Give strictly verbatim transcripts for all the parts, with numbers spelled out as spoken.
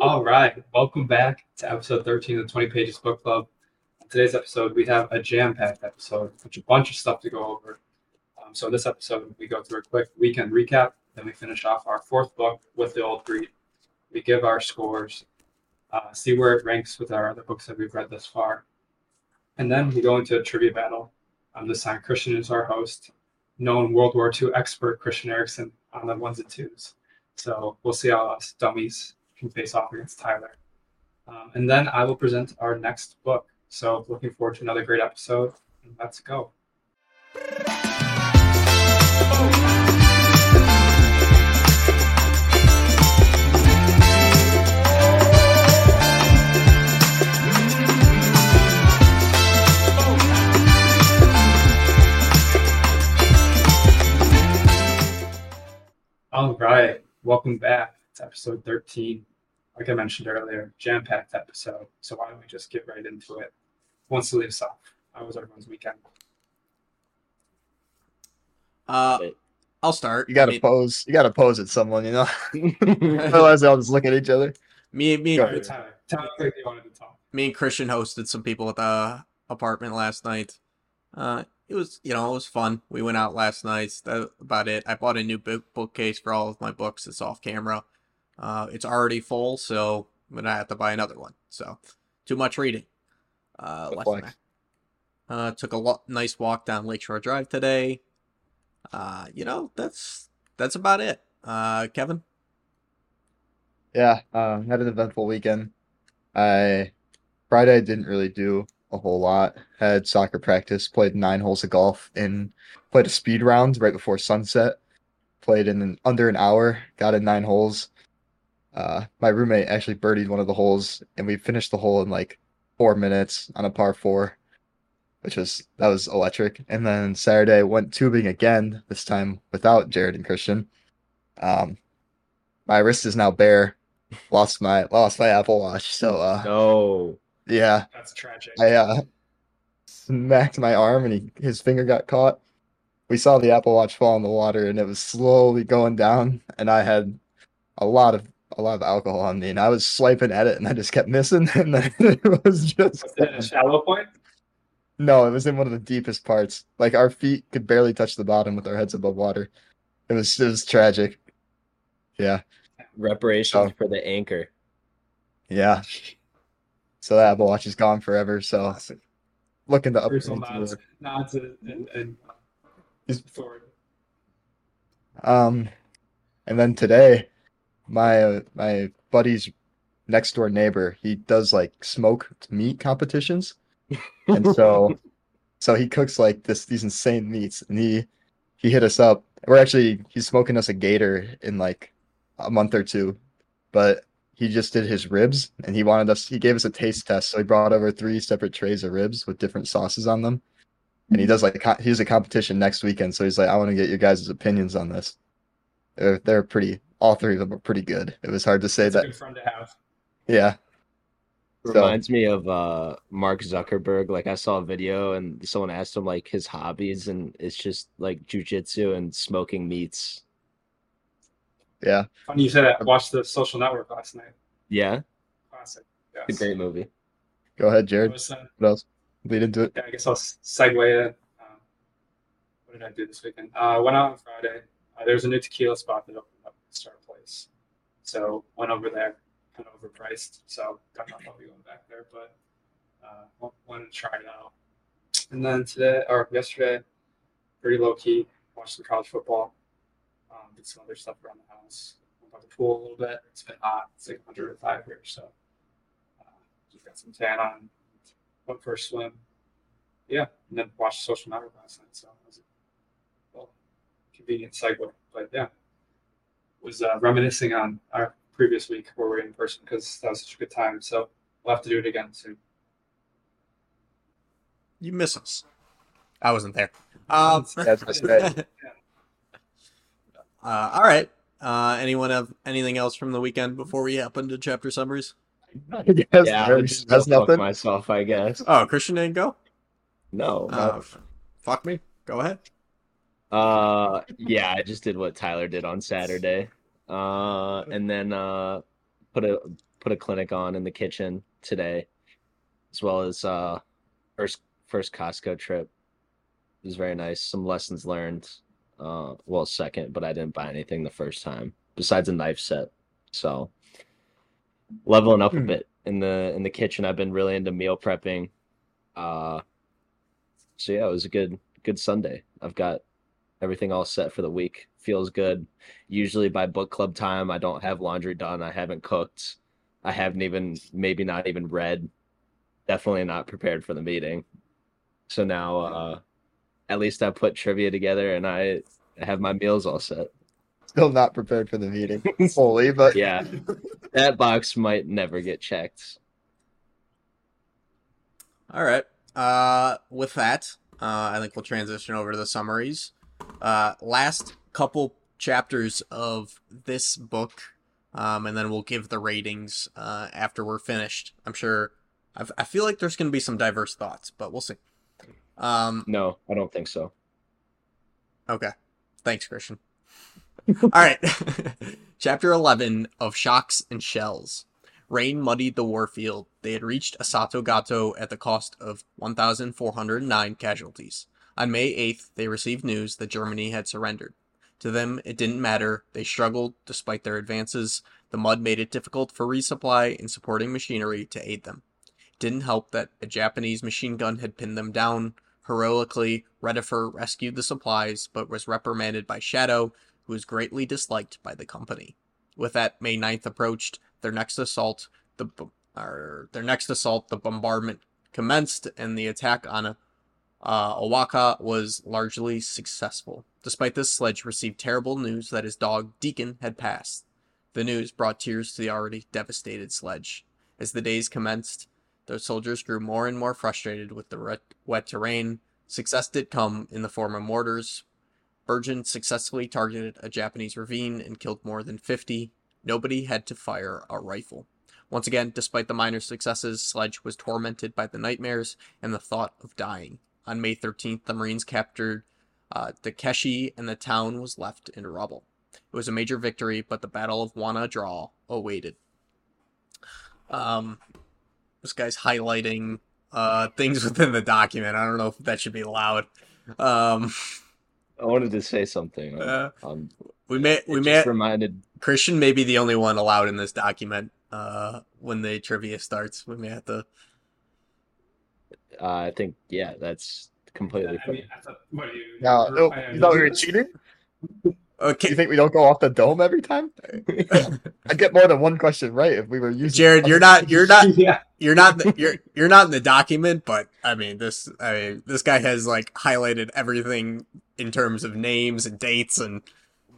All right, welcome back to episode thirteen of the twenty pages book club. In today's episode, we have a jam-packed episode, which a bunch of stuff to go over. Um, so in this episode, we go through a quick weekend recap, then we finish off our fourth book with the old read. We give our scores, uh, see where it ranks with our other books that we've read thus far, and then we go into a trivia battle. Um, this time, Christian is our host, known World War Two expert Christian Erickson on the ones and twos. So we'll see how us dummies can face off against Tyler. Um, and then I will present our next book. So looking forward to another great episode. And let's go. All right. Welcome back. It's episode thirteen. Like I mentioned earlier, jam-packed episode. So why don't we just get right into it? Who wants to lead us off? How was everyone's weekend? Uh, I'll start. You gotta I mean, pose. You gotta pose at someone, you know. Otherwise, they'll just look at each other. Me, me, Go and Tyler. Tyler, you wanted to talk. Me and Christian hosted some people at the apartment last night. Uh, it was, you know, it was fun. We went out last night. That's about it. I bought a new book bookcase for all of my books. It's off camera. Uh, it's already full, so I'm gonna have to buy another one. So, too much reading. Uh, last uh took a lo- nice walk down Lakeshore Drive today. Uh, you know, that's that's about it. Uh, Kevin. Yeah, uh, had an eventful weekend. I Friday I didn't really do a whole lot. Had soccer practice, played nine holes of golf, and played a speed round right before sunset. Played in an, under an hour. Got in nine holes. Uh, my roommate actually birdied one of the holes, and we finished the hole in like four minutes on a par four, which was, that was electric. And then Saturday went tubing again, this time without Jarrad and Christian. Um, my wrist is now bare. Lost my, lost my Apple Watch. So, uh, no, yeah, that's tragic. I, uh, smacked my arm and he, his finger got caught. We saw the Apple Watch fall in the water and it was slowly going down, and I had a lot of a lot of alcohol on me, and I was swiping at it, and I just kept missing, and then it was just... Was it in a shallow point? No, it was in one of the deepest parts. Like, our feet could barely touch the bottom with our heads above water. It was, it was tragic. Yeah. Reparations oh. for the anchor. Yeah. So that Apple Watch is gone forever, so... Looking to upgrade. Nods and... and forward. Um, and then today... My uh, my buddy's next door neighbor, he does like smoked meat competitions, and so so he cooks like this these insane meats, and he he hit us up. We're actually he's smoking us a gator in like a month or two, but he just did his ribs, and he wanted us. He gave us a taste test, so he brought over three separate trays of ribs with different sauces on them, and he does like he does a competition next weekend. So he's like, I want to get your guys' opinions on this. They're they're pretty. All three of them are pretty good. It was hard to say. That's that. A good friend to have. Yeah. Reminds so. me of uh, Mark Zuckerberg. Like I saw a video and someone asked him like his hobbies, and it's just like jujitsu and smoking meats. Yeah. Funny you said that. I watched The Social Network last night. Yeah. Classic. Yes. It's a great movie. Go ahead, Jarrad. Was, uh, what else? Lead into it. Yeah, I guess I'll segue it. Uh, what did I do this weekend? I uh, went out on Friday. Uh, there was a new tequila spot that opened up. Star place, so went over there, kind of overpriced, so I'm not probably going back there, but uh wanted to try it out. And then today or yesterday, pretty low key, watched some college football, um did some other stuff around the house, went by the pool a little bit. It's been hot, it's like one hundred five here, so uh, just got some tan on, went for a swim, yeah, and then watched Social Network last night, so it was a well, convenient segue, but yeah. Was uh, reminiscing on our previous week where we were in person because that was such a good time. So we'll have to do it again soon. You miss us. I wasn't there. Um, That's right. uh, all right. Uh, anyone have anything else from the weekend before we hop into chapter summaries? Yes, yeah, I just that's nothing. Fuck myself, I guess. Oh, Christian didn't go? No. Uh, fuck me. Go ahead. Uh, yeah, I just did what Tyler did on Saturday. Uh, and then, uh, put a put a clinic on in the kitchen today, as well as uh, first first Costco trip. It was very nice. Some lessons learned. Uh, well, second, but I didn't buy anything the first time besides a knife set. So leveling up a bit in the in the kitchen. I've been really into meal prepping. Uh, so yeah, it was a good good Sunday. I've got everything all set for the week. Feels good. Usually by book club time, I don't have laundry done. I haven't cooked. I haven't even, maybe not even read. Definitely not prepared for the meeting. So now, uh, at least I put trivia together and I have my meals all set. Still not prepared for the meeting fully, but yeah, that box might never get checked. All right. Uh, with that, uh, I think we'll transition over to the summaries. Uh, last couple chapters of this book, um, and then we'll give the ratings uh, after we're finished. I'm sure. I've, I feel like there's going to be some diverse thoughts, but we'll see. Um, no, I don't think so. Okay. Thanks, Christian. All right. Chapter eleven of Shocks and Shells. Rain muddied the warfield. They had reached Asato Gato at the cost of one thousand four hundred nine casualties. On May eighth, they received news that Germany had surrendered. To them, it didn't matter. They struggled despite their advances. The mud made it difficult for resupply and supporting machinery to aid them. It didn't help that a Japanese machine gun had pinned them down. Heroically, Redifer rescued the supplies, but was reprimanded by Shadow, who was greatly disliked by the company. With that, May ninth approached. Their next assault, the or their next assault, the bombardment commenced, and the attack on uh, Owaka was largely successful. Despite this, Sledge received terrible news that his dog Deacon had passed. The news brought tears to the already devastated Sledge. As the days commenced, the soldiers grew more and more frustrated with the wet, wet terrain. Success did come in the form of mortars. Bergen successfully targeted a Japanese ravine and killed more than fifty. Nobody had to fire a rifle. Once again, despite the minor successes, Sledge was tormented by the nightmares and the thought of dying. On May thirteenth, the Marines captured uh, Takeshi, and the town was left in rubble. It was a major victory, but the Battle of Wana Draw awaited. Um, this guy's highlighting uh, things within the document. I don't know if that should be allowed. Um, I wanted to say something. Uh, um, we may. We may. Reminded. Christian may be the only one allowed in this document uh, when the trivia starts. We may have to... Uh, I think, yeah, that's completely... Yeah, I mean, that's a, what are you... Now, oh, you thought we were cheating? Okay. You think we don't go off the dome every time? I'd get more than one question right if we were using... Jarrad, you're not... You're not... yeah. You're not... The, you're you're not in the document, but, I mean, this I mean, this guy has, like, highlighted everything in terms of names and dates and...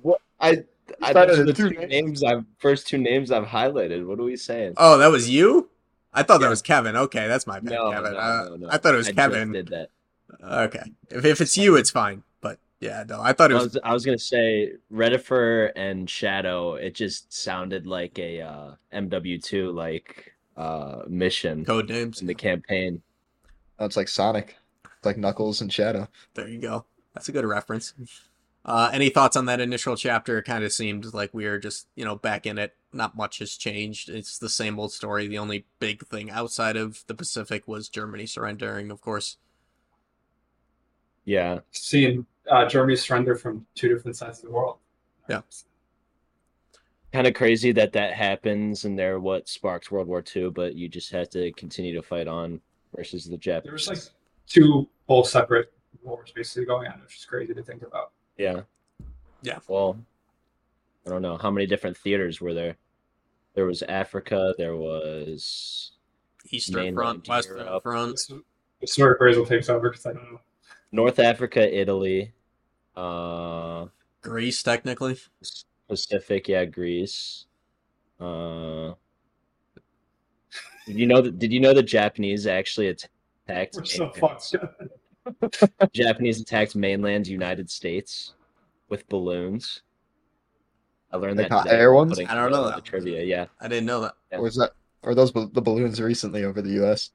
What? I... I the, the two names. names I've first two names I've highlighted. What are we saying? Oh, that was you? I thought yeah. that was Kevin. Okay, that's my bad, no, Kevin. No, uh, no, no. I thought it was I Kevin. Just did that. Okay, if if it's you, it's fine. But yeah, no, I thought it was. I was, I was gonna say Redifer and Shadow. It just sounded like a uh, M W two like uh, mission code names in the campaign. Oh, it's like Sonic, it's like Knuckles and Shadow. There you go. That's a good reference. Uh, any thoughts on that initial chapter? It kind of seemed like we were just, you know, back in it. Not much has changed. It's the same old story. The only big thing outside of the Pacific was Germany surrendering, of course. Yeah. Seeing uh, Germany surrender from two different sides of the world. Yeah. Kind of crazy that that happens, and they're what sparked World War Two, but you just have to continue to fight on versus the Japanese. There was like two whole separate wars basically going on, which is crazy to think about. Yeah. Yeah. Well, I don't know. How many different theaters were there? There was Africa. There was... Eastern Front, Western Front. This is where appraisal takes over because I don't know. North Africa, Italy. Uh, Greece, technically. Pacific, yeah, Greece. Uh, did you know that, did you know the Japanese actually attacked... We're so fucked up. Japanese attacked mainland United States with balloons. I learned like that air ones. I don't know that trivia. Yeah, I didn't know that. Yeah. Or is that? Or those the balloons recently over the U S?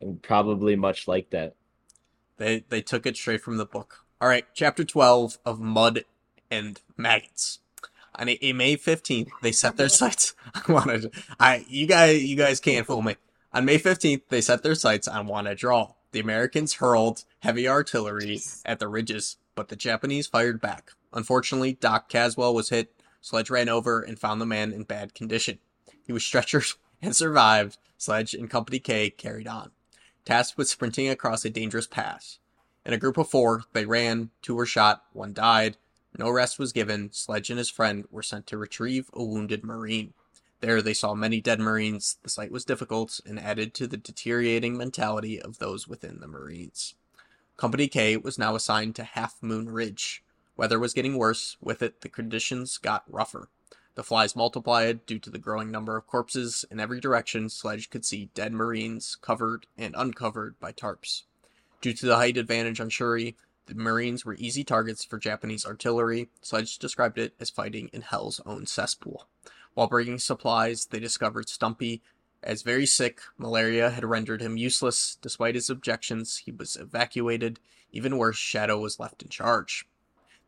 And probably much like that. They they took it straight from the book. All right, chapter twelve of Mud and Maggots. on May fifteenth, they set their sights on Wanadraw. I, you guys, you guys can't fool me. On May fifteenth, they set their sights on Wanadraw. The Americans hurled heavy artillery at the ridges, but the Japanese fired back. Unfortunately, Doc Caswell was hit. Sledge ran over and found the man in bad condition. He was stretchered and survived. Sledge and Company K carried on, tasked with sprinting across a dangerous pass. In a group of four, they ran. Two were shot. One died. No rest was given. Sledge and his friend were sent to retrieve a wounded Marine. There they saw many dead Marines. The sight was difficult and added to the deteriorating mentality of those within the Marines. Company K was now assigned to Half Moon Ridge. Weather was getting worse. With it, the conditions got rougher. The flies multiplied due to the growing number of corpses. In every direction, Sledge could see dead Marines covered and uncovered by tarps. Due to the height advantage on Shuri, the Marines were easy targets for Japanese artillery. Sledge described it as fighting in hell's own cesspool. While bringing supplies, they discovered Stumpy as very sick. Malaria had rendered him useless. Despite his objections, he was evacuated. Even worse, Shadow was left in charge.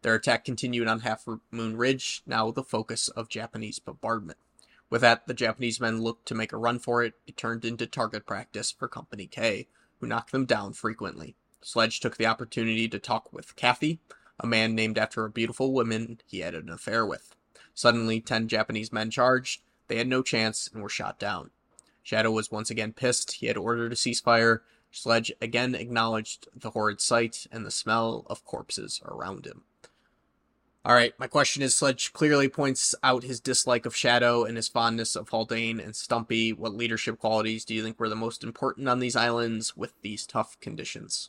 Their attack continued on Half Moon Ridge, now the focus of Japanese bombardment. With that, the Japanese men looked to make a run for it. It turned into target practice for Company K, who knocked them down frequently. Sledge took the opportunity to talk with Kathy, a man named after a beautiful woman he had an affair with. Suddenly, ten Japanese men charged. They had no chance and were shot down. Shadow was once again pissed. He had ordered a ceasefire. Sledge again acknowledged the horrid sight and the smell of corpses around him. All right, my question is, Sledge clearly points out his dislike of Shadow and his fondness of Haldane and Stumpy. What leadership qualities do you think were the most important on these islands with these tough conditions?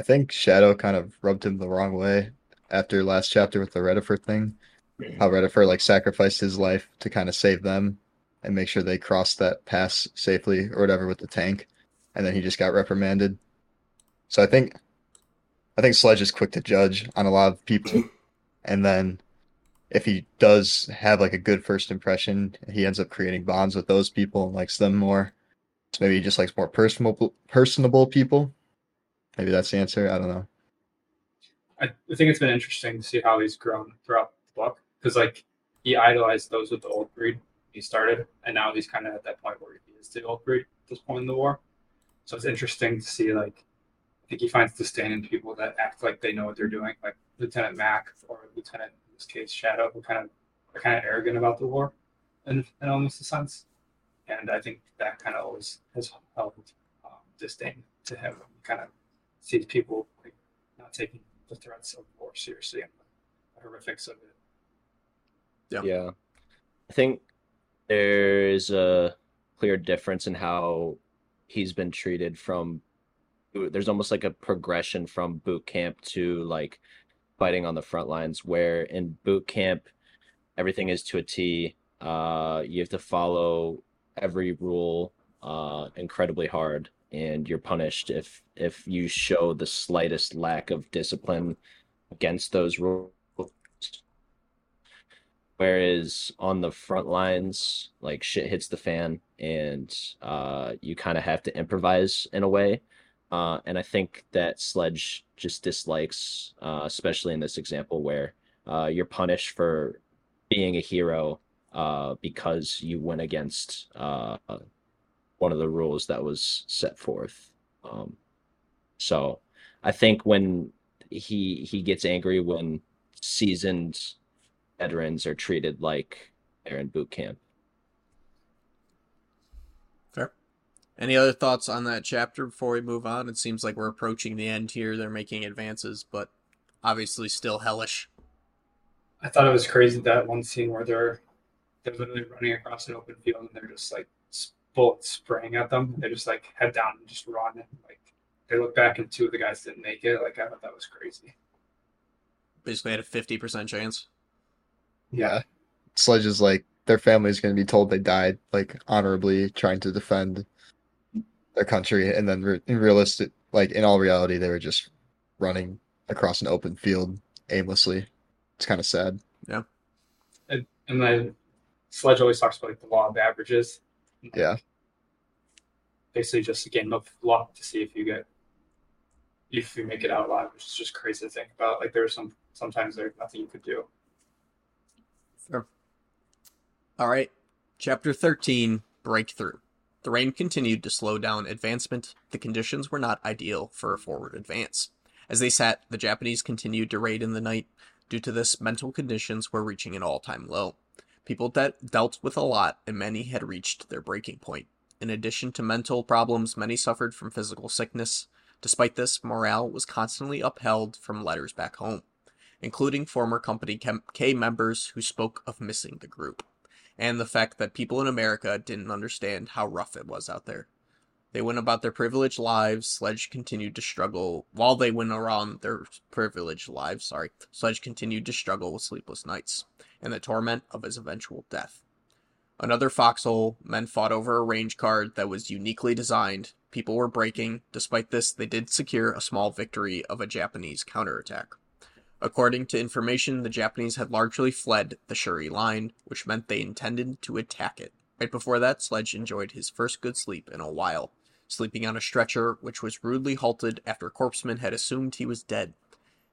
I think Shadow kind of rubbed him the wrong way after last chapter with the Redifer thing, how Redifer like sacrificed his life to kind of save them and make sure they crossed that pass safely or whatever with the tank, and then he just got reprimanded. So I think, I think Sledge is quick to judge on a lot of people, and then if he does have like a good first impression, he ends up creating bonds with those people and likes them more. So maybe he just likes more personable, personable people. Maybe that's the answer. I don't know. I think it's been interesting to see how he's grown throughout the book, because like he idolized those with the old breed he started, and now he's kind of at that point where he is the old breed at this point in the war. So it's interesting to see, like, I think he finds disdain in people that act like they know what they're doing, like Lieutenant Mack or Lieutenant, in this case, Shadow, who kind of are kind of arrogant about the war in, in almost a sense. And I think that kind of always has held um, disdain to him. Kind of sees people like not taking the threats of war seriously and the horrifics of it. Yeah. Yeah. I think there's a clear difference in how he's been treated from, there's almost like a progression from boot camp to like fighting on the front lines, where in boot camp, everything is to a T. Uh, you have to follow every rule uh, incredibly hard. And you're punished if if you show the slightest lack of discipline against those rules. Whereas on the front lines, like shit hits the fan, and uh, you kind of have to improvise in a way. Uh, and I think that Sledge just dislikes, uh, especially in this example, where uh, you're punished for being a hero uh, because you went against Uh, one of the rules that was set forth. Um, so I think when he he gets angry when seasoned veterans are treated like they're in boot camp. Fair. Any other thoughts on that chapter before we move on? It seems like we're approaching the end here. They're making advances, but obviously still hellish. I thought it was crazy that one scene where they're they're literally running across an open field and they're just like bullets spraying at them. They just like head down and just run. And, like, they look back and two of the guys didn't make it. Like, I thought that was crazy. Basically had a fifty percent chance. Yeah. Sledge is like, their family's going to be told they died, like, honorably trying to defend their country. And then re- in realistic, like, in all reality, they were just running across an open field aimlessly. It's kind of sad. Yeah. And, and then Sledge always talks about, like, the law of averages. Yeah. Basically just a game of luck to see if you get if you make it out alive, which is just crazy to think about. Like there was some sometimes there's nothing you could do. Sure. All right. Chapter thirteen, Breakthrough. The rain continued to slow down advancement. The conditions were not ideal for a forward advance. As they sat, the Japanese continued to raid in the night. Due to this, mental conditions were reaching an all-time low. People that dealt with a lot, and many had reached their breaking point. In addition to mental problems, many suffered from physical sickness. Despite this, morale was constantly upheld from letters back home, including former Company K members who spoke of missing the group, and the fact that people in America didn't understand how rough it was out there. They went about their privileged lives. Sledge continued to struggle while they went around their privileged lives. Sorry, Sledge continued to struggle with sleepless nights and the torment of his eventual death. Another foxhole, men fought over a range card that was uniquely designed. People were breaking. Despite this, they did secure a small victory of a Japanese counterattack. According to information, the Japanese had largely fled the Shuri Line, which meant they intended to attack it. Right before that, Sledge enjoyed his first good sleep in a while, sleeping on a stretcher, which was rudely halted after corpsmen had assumed he was dead.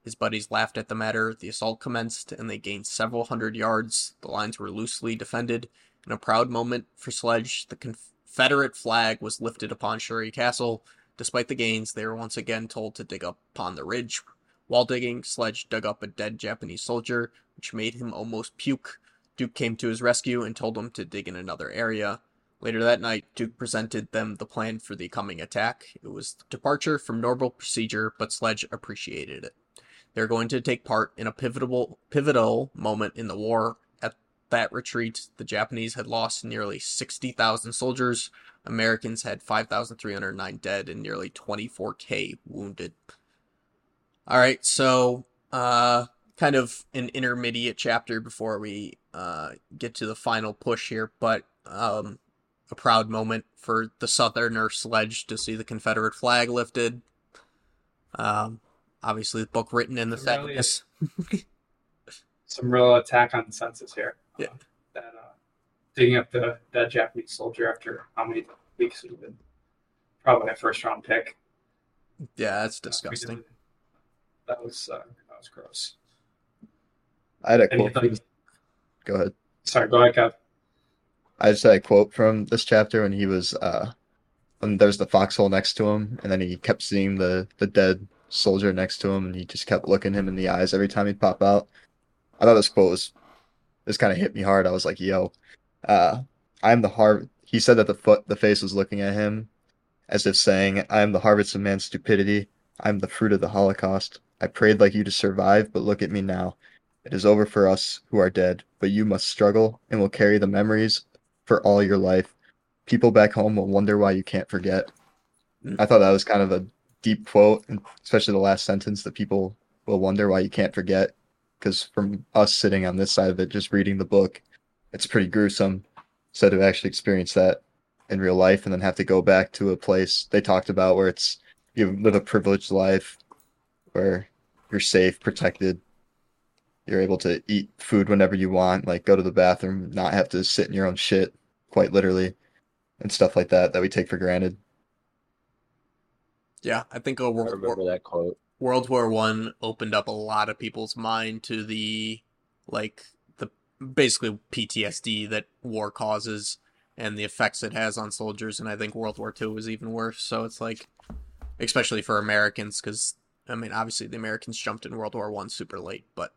His buddies laughed at the matter. The assault commenced, and they gained several hundred yards. The lines were loosely defended. In a proud moment for Sledge, the Confederate flag was lifted upon Shuri Castle. Despite the gains, they were once again told to dig up upon the ridge. While digging, Sledge dug up a dead Japanese soldier, which made him almost puke. Duke came to his rescue and told him to dig in another area. Later that night, Duke presented them the plan for the coming attack. It was a departure from normal procedure, but Sledge appreciated it. They're going to take part in a pivotal, pivotal moment in the war. At that retreat, the Japanese had lost nearly sixty thousand soldiers. Americans had five thousand three hundred nine dead and nearly twenty-four thousand wounded. All right, so uh, kind of an intermediate chapter before we uh, get to the final push here, but... Um, a proud moment for the Southerner Sledge to see the Confederate flag lifted. Um, obviously, the book written in the seventies. Really, some real attack on the senses here. Yeah, uh, that uh, digging up the that Japanese soldier after how many weeks it had been? Probably a first round pick. Yeah, that's disgusting. Uh, that was uh, that was gross. I had a quote. Cool go ahead. Sorry, go ahead, Kev. I just had a quote from this chapter when he was, uh, when there's the foxhole next to him, and then he kept seeing the, the dead soldier next to him, and he just kept looking him in the eyes every time he'd pop out. I thought this quote was, this kind of hit me hard. I was like, yo, uh, I'm the Harvard. He said that the foot, the face was looking at him as if saying, I'm the harvest of man's stupidity. I'm the fruit of the Holocaust. I prayed like you to survive, but look at me now. It is over for us who are dead, but you must struggle and will carry the memories for all your life. People back home will wonder why you can't forget. I thought that was kind of a deep quote, and especially the last sentence, that people will wonder why you can't forget, because from us sitting on this side of it, just reading the book, it's pretty gruesome. So to actually experience that in real life and then have to go back to a place they talked about where it's, you live a privileged life where you're safe, protected, you're able to eat food whenever you want, like go to the bathroom, not have to sit in your own shit, quite literally, and stuff like that that we take for granted. Yeah, I think a World I remember War, that quote. World War One opened up a lot of people's mind to the, like, the basically P T S D that war causes and the effects it has on soldiers, and I think World War Two was even worse. So it's like, especially for Americans, because I mean, obviously the Americans jumped in World War One super late, but.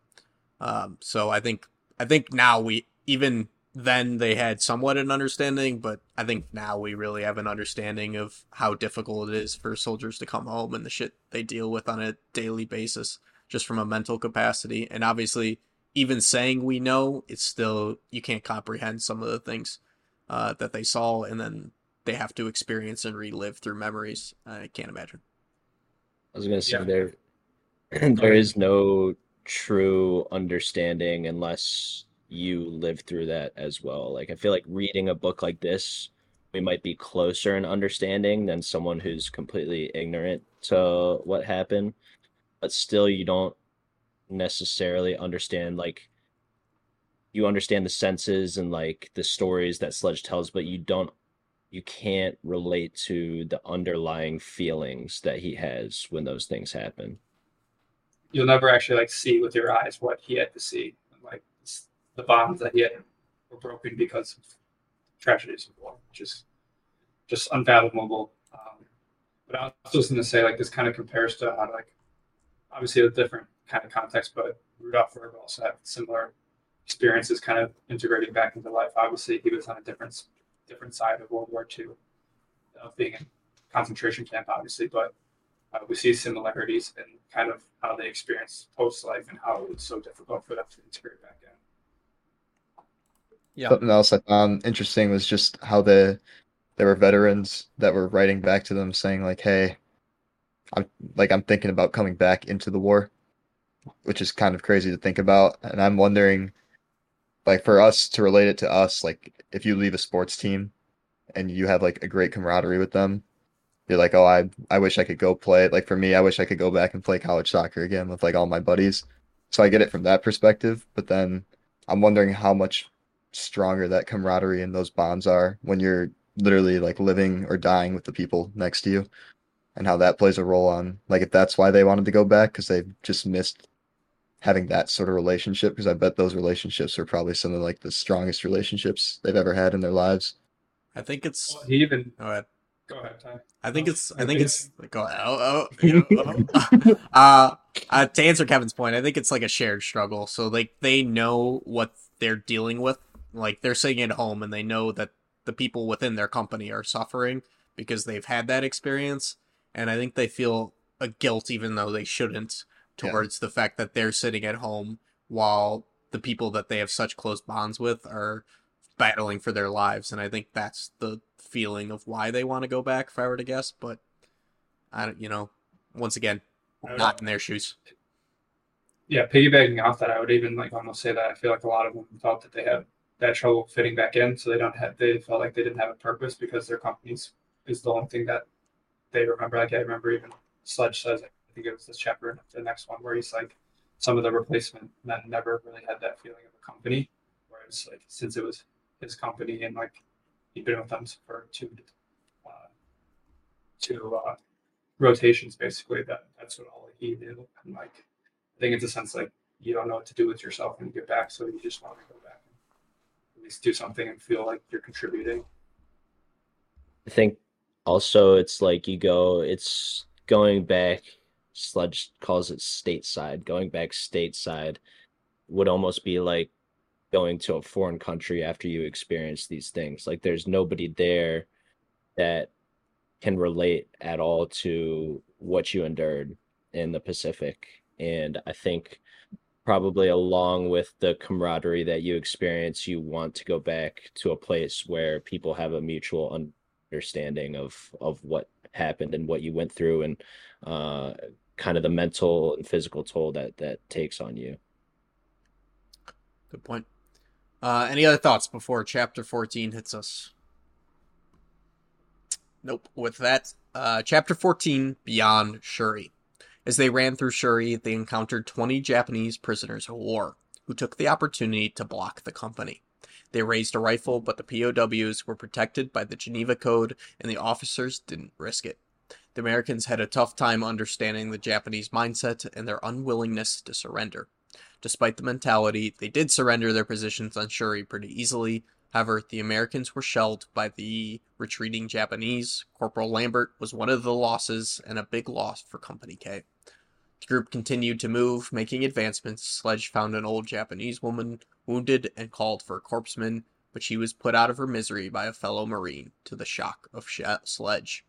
Um, so I think, I think now we, even then they had somewhat an understanding, but I think now we really have an understanding of how difficult it is for soldiers to come home and the shit they deal with on a daily basis, just from a mental capacity. And obviously even saying we know, it's still, you can't comprehend some of the things, uh, that they saw and then they have to experience and relive through memories. I can't imagine. I was going to say yeah. there, there is no true understanding unless you live through that as well. Like, I feel like reading a book like this, we might be closer in understanding than someone who's completely ignorant to what happened, but still you don't necessarily understand. Like, you understand the senses and like the stories that Sledge tells, but you don't you can't relate to the underlying feelings that he has when those things happen. You'll never actually like see with your eyes what he had to see, like the bonds that he had were broken because of tragedies of war, which is just unfathomable. Um, but I was just going to say, like, this kind of compares to how, like, obviously a different kind of context, but Rudolf Virchow also had similar experiences kind of integrating back into life. Obviously, he was on a different, different side of World War Two, of being in a concentration camp, obviously, but uh, we see similarities in kind of how they experienced post-life and how it was so difficult for them to integrate back in. Yeah. Something else I found interesting was just how the there were veterans that were writing back to them saying, like, hey, I'm like I'm thinking about coming back into the war, which is kind of crazy to think about. And I'm wondering, like, for us to relate it to us, like, if you leave a sports team and you have, like, a great camaraderie with them, you're like, oh, I I wish I could go play. Like, for me, I wish I could go back and play college soccer again with, like, all my buddies. So I get it from that perspective. But then I'm wondering how much stronger that camaraderie and those bonds are when you're literally, like, living or dying with the people next to you, and how that plays a role on, like, if that's why they wanted to go back, because they just missed having that sort of relationship, because I bet those relationships are probably some of, like, the strongest relationships they've ever had in their lives. I think it's... Well, he even... All right. Go ahead, Ty. I think it's... I think it's... Go ahead. Oh, oh, you know, oh. uh, uh, to answer Kevin's point, I think it's, like, a shared struggle. So, like, they know what they're dealing with. Like, they're sitting at home, and they know that the people within their company are suffering because they've had that experience. And I think they feel a guilt, even though they shouldn't, towards yeah. the fact that they're sitting at home while the people that they have such close bonds with are battling for their lives. And I think that's the feeling of why they want to go back, if I were to guess. But I don't, you know, once again, not in their shoes. Yeah, piggybacking off that, I would even like almost say that I feel like a lot of them thought that they had that trouble fitting back in, so they don't have. They felt like they didn't have a purpose because their companies is the only thing that they remember. Like, I remember even Sledge says, I think it was this chapter and the next one, where he's like, some of the replacement men never really had that feeling of a company, whereas, like, since it was his company and, like, he'd been with them for two uh, two uh, rotations, basically, that that's what all he knew. And, like, I think it's a sense, like, you don't know what to do with yourself when you get back, so you just want to go back and at least do something and feel like you're contributing. I think also, it's like you go, it's going back, Sledge calls it stateside. Going back stateside would almost be like going to a foreign country after you experience these things. Like, there's nobody there that can relate at all to what you endured in the Pacific. And I think probably along with the camaraderie that you experience, you want to go back to a place where people have a mutual un- understanding of of what happened and what you went through, and uh kind of the mental and physical toll that that takes on you. Good point. Uh any other thoughts before chapter fourteen hits us? Nope. With that, uh chapter fourteen, Beyond Shuri. As they ran through Shuri, they encountered twenty Japanese prisoners of war who took the opportunity to block the company. They raised a rifle, but the P O Ws were protected by the Geneva Code, and the officers didn't risk it. The Americans had a tough time understanding the Japanese mindset and their unwillingness to surrender. Despite the mentality, they did surrender their positions on Shuri pretty easily. However, the Americans were shelled by the retreating Japanese. Corporal Lambert was one of the losses, and a big loss for Company K. The group continued to move, making advancements. Sledge found an old Japanese woman wounded and called for a corpsman, but she was put out of her misery by a fellow Marine, to the shock of Sh- Sledge.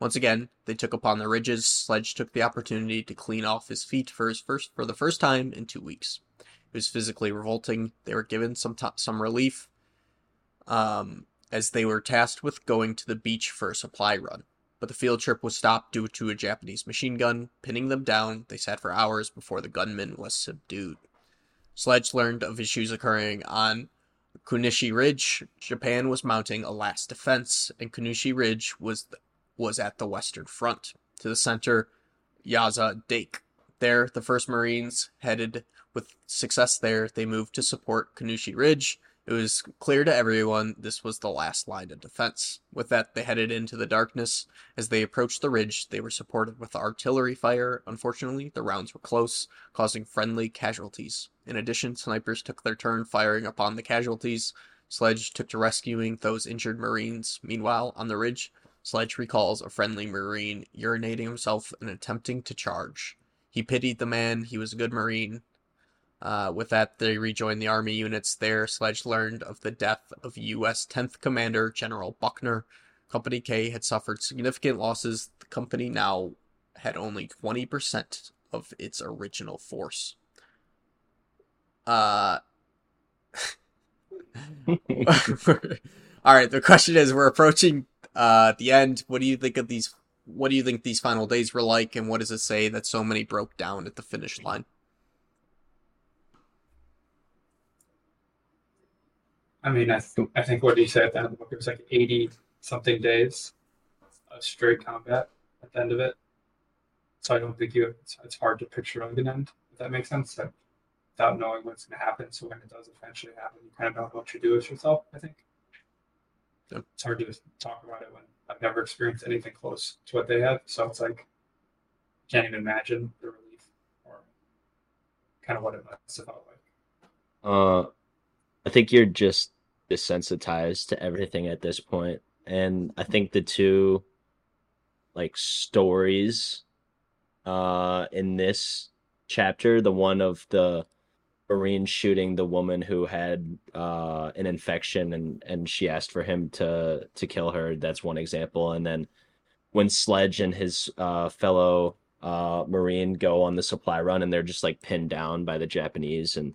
Once again, they took upon the ridges. Sledge took the opportunity to clean off his feet for his first for the first time in two weeks. It was physically revolting. They were given some t- some relief um, as they were tasked with going to the beach for a supply run. But the field trip was stopped due to a Japanese machine gun. Pinning them down, they sat for hours before the gunman was subdued. Sledge learned of issues occurring on Kunishi Ridge. Japan was mounting a last defense, and Kunishi Ridge was was at the Western Front. To the center, Yaza Dake. There, the first Marines headed with success there. They moved to support Kunishi Ridge. It was clear to everyone this was the last line of defense. With that, they headed into the darkness. As they approached the ridge, they were supported with artillery fire. Unfortunately, the rounds were close, causing friendly casualties. In addition, snipers took their turn firing upon the casualties. Sledge took to rescuing those injured Marines. Meanwhile, on the ridge, Sledge recalls a friendly Marine urinating himself and attempting to charge. He pitied the man. He was a good Marine. Uh, with that, they rejoined the army units there. Sledge learned of the death of U S tenth Commander General Buckner. Company K had suffered significant losses. The company now had only twenty percent of its original force. Uh... All right, the question is, we're approaching uh, the end. What do you think of these? What do you think these final days were like, and what does it say that so many broke down at the finish line? I mean, I, th- I think what he said at the end of the book, it was like eighty-something days of straight combat at the end of it. So I don't think you, it's, it's hard to picture like an end, if that makes sense, like, without knowing what's going to happen. So when it does eventually happen, you kind of know what you do with yourself, I think. Yep. It's hard to talk about it when I've never experienced anything close to what they have. So it's like, can't even imagine the relief or kind of what it must have felt like. Uh, I think you're just desensitized to everything at this point. And I think the two like stories uh in this chapter, the one of the Marine shooting the woman who had uh an infection and and she asked for him to to kill her, that's one example. And then when Sledge and his uh fellow uh Marine go on the supply run and they're just like pinned down by the Japanese, and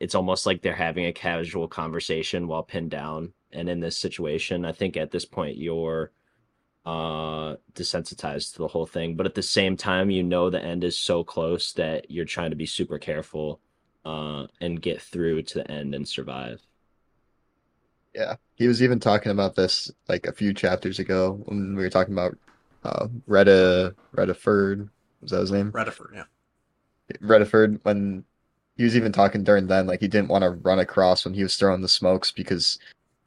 it's almost like they're having a casual conversation while pinned down. And in this situation, I think at this point you're uh, desensitized to the whole thing. But at the same time, you know the end is so close that you're trying to be super careful uh, and get through to the end and survive. Yeah, he was even talking about this like a few chapters ago when we were talking about uh, Retta, Reddiford. Was that his name? Reddiford, yeah. Reddiford, when... He was even talking during then, like he didn't want to run across when he was throwing the smokes because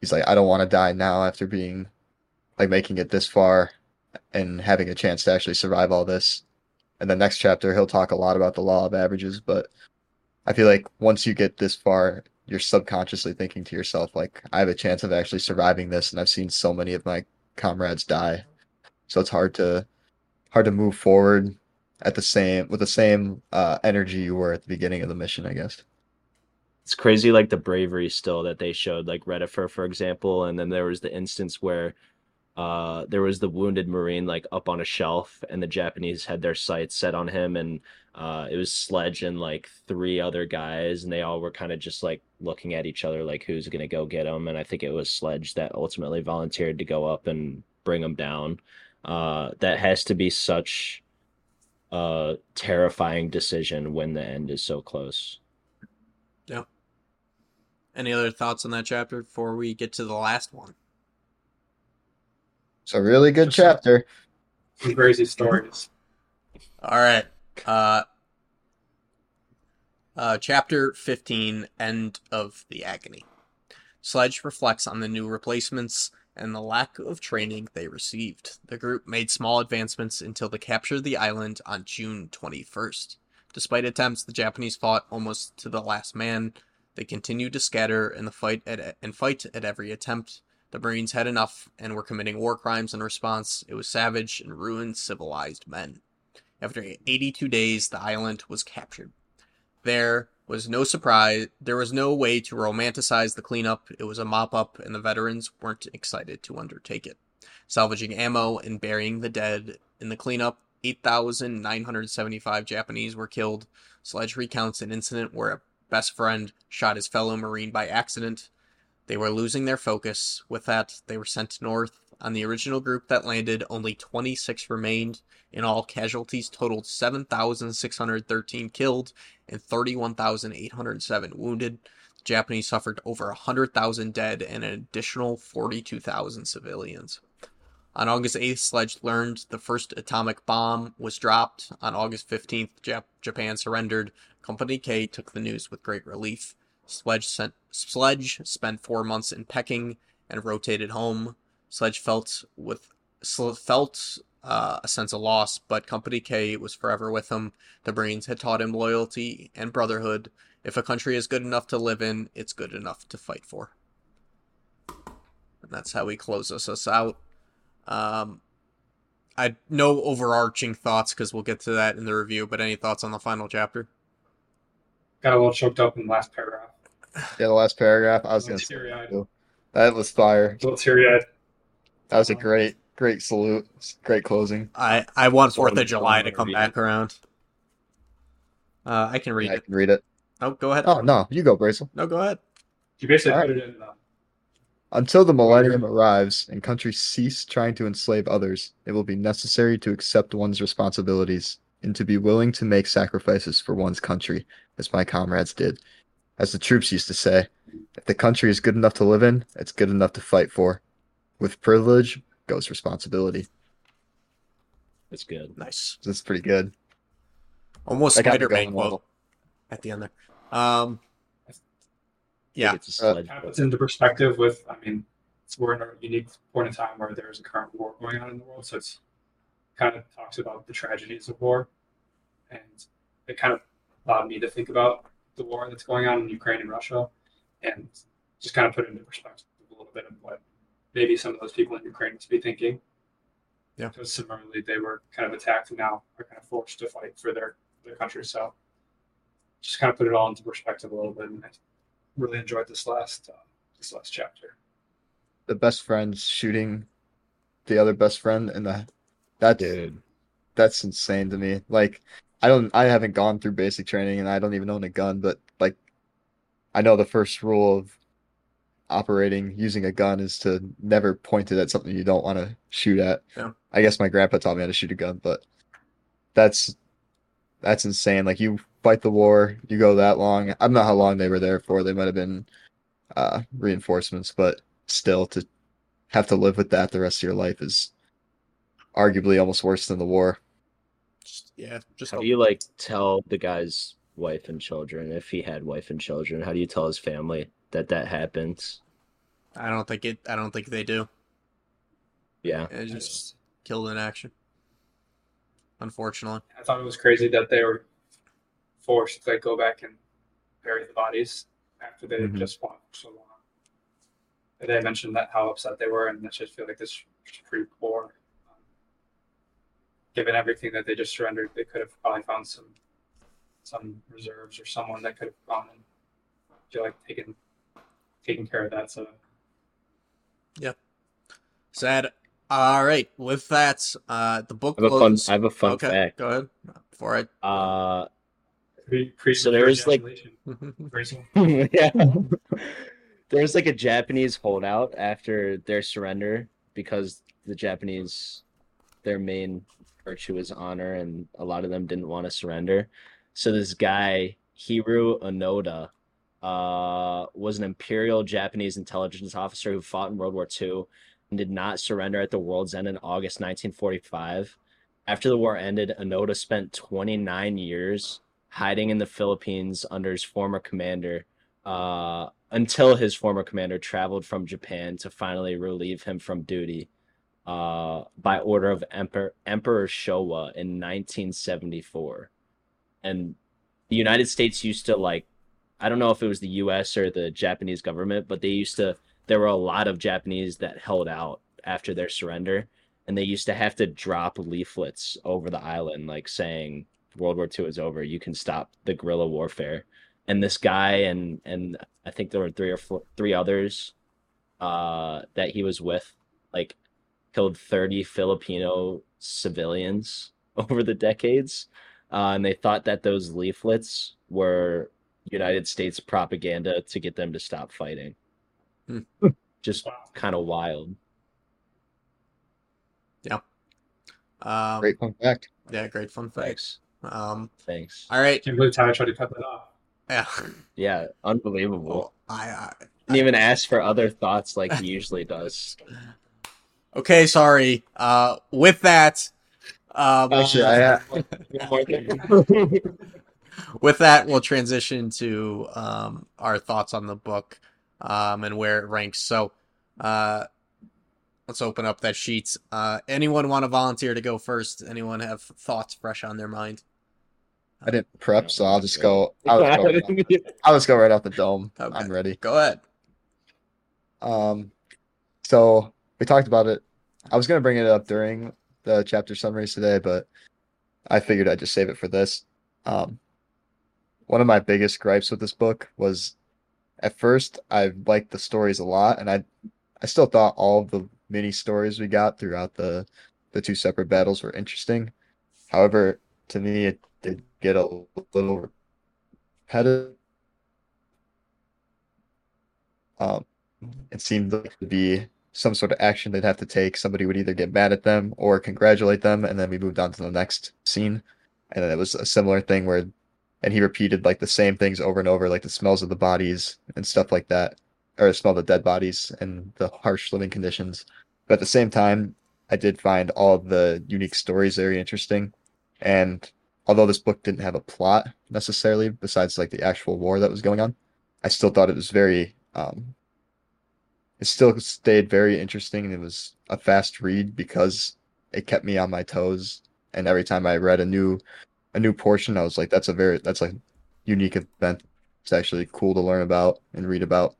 he's like, I don't want to die now after being like making it this far and having a chance to actually survive all this. And the next chapter, he'll talk a lot about the law of averages. But I feel like once you get this far, you're subconsciously thinking to yourself, like, I have a chance of actually surviving this. And I've seen so many of my comrades die. So it's hard to hard to move forward at the same with the same uh energy you were at the beginning of the mission, I guess. It's crazy, like the bravery still that they showed, like Redifer, for example. And then there was the instance where uh there was the wounded Marine like up on a shelf and the Japanese had their sights set on him, and uh it was Sledge and like three other guys, and they all were kind of just like looking at each other like who's gonna go get him. And I think it was Sledge that ultimately volunteered to go up and bring him down. Uh that has to be such Uh, terrifying decision when the end is so close. Yeah. Any other thoughts on that chapter before we get to the last one? It's a really good Just chapter. Crazy stories. All right. Uh, uh, chapter fifteen, End of the Agony. Sledge reflects on the new replacements and the lack of training they received. The group made small advancements until they captured the island on June twenty-first. Despite attempts, the Japanese fought almost to the last man. They continued to scatter and the fight at, and fight at every attempt. The Marines had enough and were committing war crimes in response. It was savage and ruined civilized men. After eighty-two days, the island was captured. There... was no surprise. There was no way to romanticize the cleanup. It was a mop-up, and the veterans weren't excited to undertake it. Salvaging ammo and burying the dead. In the cleanup, eight thousand nine hundred seventy-five Japanese were killed. Sledge recounts an incident where a best friend shot his fellow Marine by accident. They were losing their focus. With that, they were sent north. On the original group that landed, only twenty-six remained. In all, casualties totaled seven thousand six hundred thirteen killed and thirty-one thousand eight hundred seven wounded. The Japanese suffered over one hundred thousand dead and an additional forty-two thousand civilians. On August eighth, Sledge learned the first atomic bomb was dropped. On August fifteenth, Jap- Japan surrendered. Company K took the news with great relief. Sledge, sent- Sledge spent four months in Peking and rotated home. Sledge felt with felt uh, a sense of loss, but Company K was forever with him. The Marines had taught him loyalty and brotherhood. If a country is good enough to live in, it's good enough to fight for. And that's how he closes us out. Um, I no overarching thoughts, because we'll get to that in the review, but any thoughts on the final chapter? Got a little choked up in the last paragraph. Yeah, the last paragraph. I was going to say that was fire. A little teary-eyed. That was a great, great salute. Great closing. I, I want Fourth of July to come back around. Uh, I can read it. I can read it. Oh, go ahead. Oh, no. You go, Bracel. No, go ahead. You basically put it in... Until the millennium arrives and countries cease trying to enslave others, it will be necessary to accept one's responsibilities and to be willing to make sacrifices for one's country, as my comrades did. As the troops used to say, if the country is good enough to live in, it's good enough to fight for. With privilege goes responsibility. That's good. Nice. That's pretty good. Almost Spider-Man quote at the end there. Um... Yeah, uh, it's into perspective with, I mean, it's, we're in a unique point in time where there's a current war going on in the world, so it's kind of talks about the tragedies of war, and it kind of allowed me to think about the war that's going on in Ukraine and Russia, and just kind of put it into perspective a little bit of what maybe some of those people in Ukraine must be thinking. Yeah. Because similarly, they were kind of attacked and now are kind of forced to fight for their, their country, so just kind of put it all into perspective a little bit, and I really enjoyed this last uh, this last chapter. The best friend shooting the other best friend, and the that dude, that's insane to me. Like, I don't, I haven't gone through basic training, and I don't even own a gun, but like, I know the first rule of operating using a gun is to never point it at something you don't want to shoot at. Yeah. I guess my grandpa taught me how to shoot a gun, but that's that's insane. Like, you fight the war, you go that long. I'm not how long they were there for. They might have been uh, reinforcements, but still, to have to live with that the rest of your life is arguably almost worse than the war. Just, yeah. Just how help. Do you like tell the guy's wife and children, if he had wife and children? How do you tell his family that that happens? I don't think it. I don't think they do. Yeah, it's just killed in action. Unfortunately, I thought it was crazy that they were forced to like, go back and bury the bodies after they had mm-hmm. just fought for so long. And I mentioned that how upset they were, and that just feel like this is pretty poor. Um, given everything that they just surrendered, they could have probably found some some reserves or someone that could have gone and feel like taking taking care of that. So, yeah, sad. All right, with that, uh, the book. I have closes. a fun. I have a fun okay, fact. Go ahead. Before I. Uh, So there was like, yeah, there was like a Japanese holdout after their surrender because the Japanese, their main virtue is honor, and a lot of them didn't want to surrender. So this guy Hiro Onoda, uh, was an imperial Japanese intelligence officer who fought in World War Two and did not surrender at the world's end in August nineteen forty-five. After the war ended, Onoda spent twenty-nine years. Hiding in the Philippines under his former commander uh, until his former commander traveled from Japan to finally relieve him from duty uh, by order of Emperor, Emperor Showa in nineteen seventy-four. And the United States used to, like, I don't know if it was the U S or the Japanese government, but they used to, there were a lot of Japanese that held out after their surrender, and they used to have to drop leaflets over the island, like saying, World War Two is over. You can stop the guerrilla warfare. And this guy and and I think there were three or four, three others uh, that he was with, like, killed thirty Filipino civilians over the decades. Uh, and they thought that those leaflets were United States propaganda to get them to stop fighting. Hmm. Just kind of wild. Yeah. Um, great fun fact. Yeah, great fun fact. Thanks. Um, Thanks. All right. I can't believe Tyler tried to cut that off. Yeah. Yeah. Unbelievable. Well, I, I, I didn't even ask for other thoughts like he usually does. Okay. Sorry. Uh, with that. Um, Actually, I, I, with that, we'll transition to um our thoughts on the book, um, and where it ranks. So, uh, let's open up that sheet. Uh, anyone want to volunteer to go first? Anyone have thoughts fresh on their mind? I didn't prep, so I'll just go. I'll just go, right the, I'll just go right off the dome. Okay. I'm ready. Go ahead. Um, so we talked about it. I was going to bring it up during the chapter summaries today, but I figured I'd just save it for this. Um, one of my biggest gripes with this book was, at first, I liked the stories a lot, and I, I still thought all of the mini stories we got throughout the, the two separate battles were interesting. However, to me, it did get a little repetitive. Um, it seemed like to be some sort of action they'd have to take. Somebody would either get mad at them or congratulate them, and then we moved on to the next scene. And then it was a similar thing where, and he repeated like the same things over and over, like the smells of the bodies and stuff like that, or smell the dead bodies and the harsh living conditions. But at the same time, I did find all the unique stories very interesting. And although this book didn't have a plot necessarily, besides like the actual war that was going on, I still thought it was very... Um, it still stayed very interesting, and it was a fast read because it kept me on my toes. And every time I read a new a new portion, I was like, that's a very that's a unique event. It's actually cool to learn about and read about.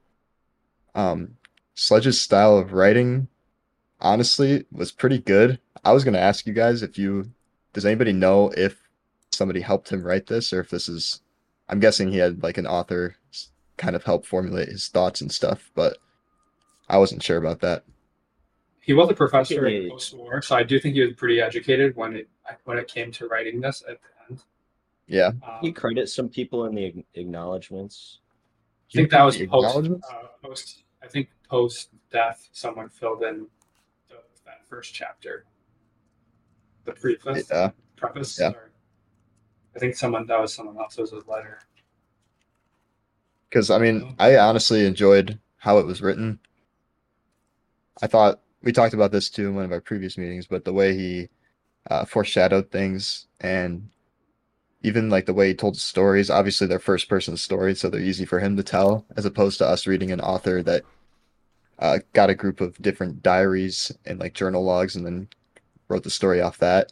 Um, Sledge's style of writing, honestly, was pretty good. I was going to ask you guys if you... Does anybody know if somebody helped him write this, or if this is... I'm guessing he had like an author kind of help formulate his thoughts and stuff, but I wasn't sure about that. He was a professor in post-war, so I do think he was pretty educated when it when it came to writing this at the end. Yeah, um, he credits some people in the acknowledgments. I think that was post, uh, post. I think post death, someone filled in the, that first chapter, the preface. Yeah. Preface. Yeah. Or, I think someone that was someone else's letter. Because I mean, I honestly enjoyed how it was written. I thought we talked about this too in one of our previous meetings, but the way he uh, foreshadowed things, and even like the way he told stories, obviously they're first person stories, so they're easy for him to tell, as opposed to us reading an author that uh, got a group of different diaries and like journal logs and then wrote the story off that.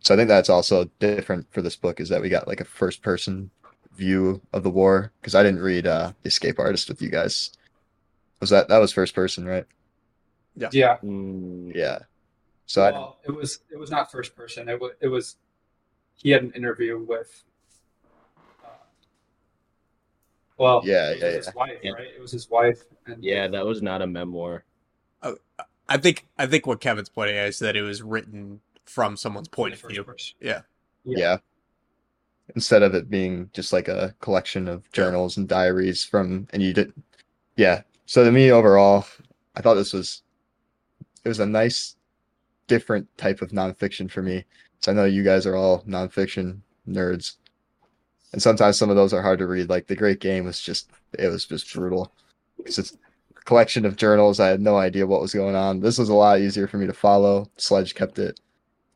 So I think that's also different for this book, is that we got like a first person view of the war, because I didn't read uh, Escape Artist with you guys. Was that that was first person, right? Yeah. Yeah. Mm, yeah. So well, I it was it was not first person. It was it was he had an interview with uh, well yeah, yeah, his yeah. wife, yeah. right? It was his wife. And yeah, that was not a memoir. Oh, I think I think what Kevin's pointing out is that it was written from someone's point of view. Yeah. yeah. Yeah. Instead of it being just like a collection of journals yeah. and diaries from and you did yeah. So to me overall, I thought this was It was a nice, different type of nonfiction for me. So I know you guys are all nonfiction nerds, and sometimes some of those are hard to read. Like The Great Game was just—it was just brutal. It's just a collection of journals. I had no idea what was going on. This was a lot easier for me to follow. Sledge kept it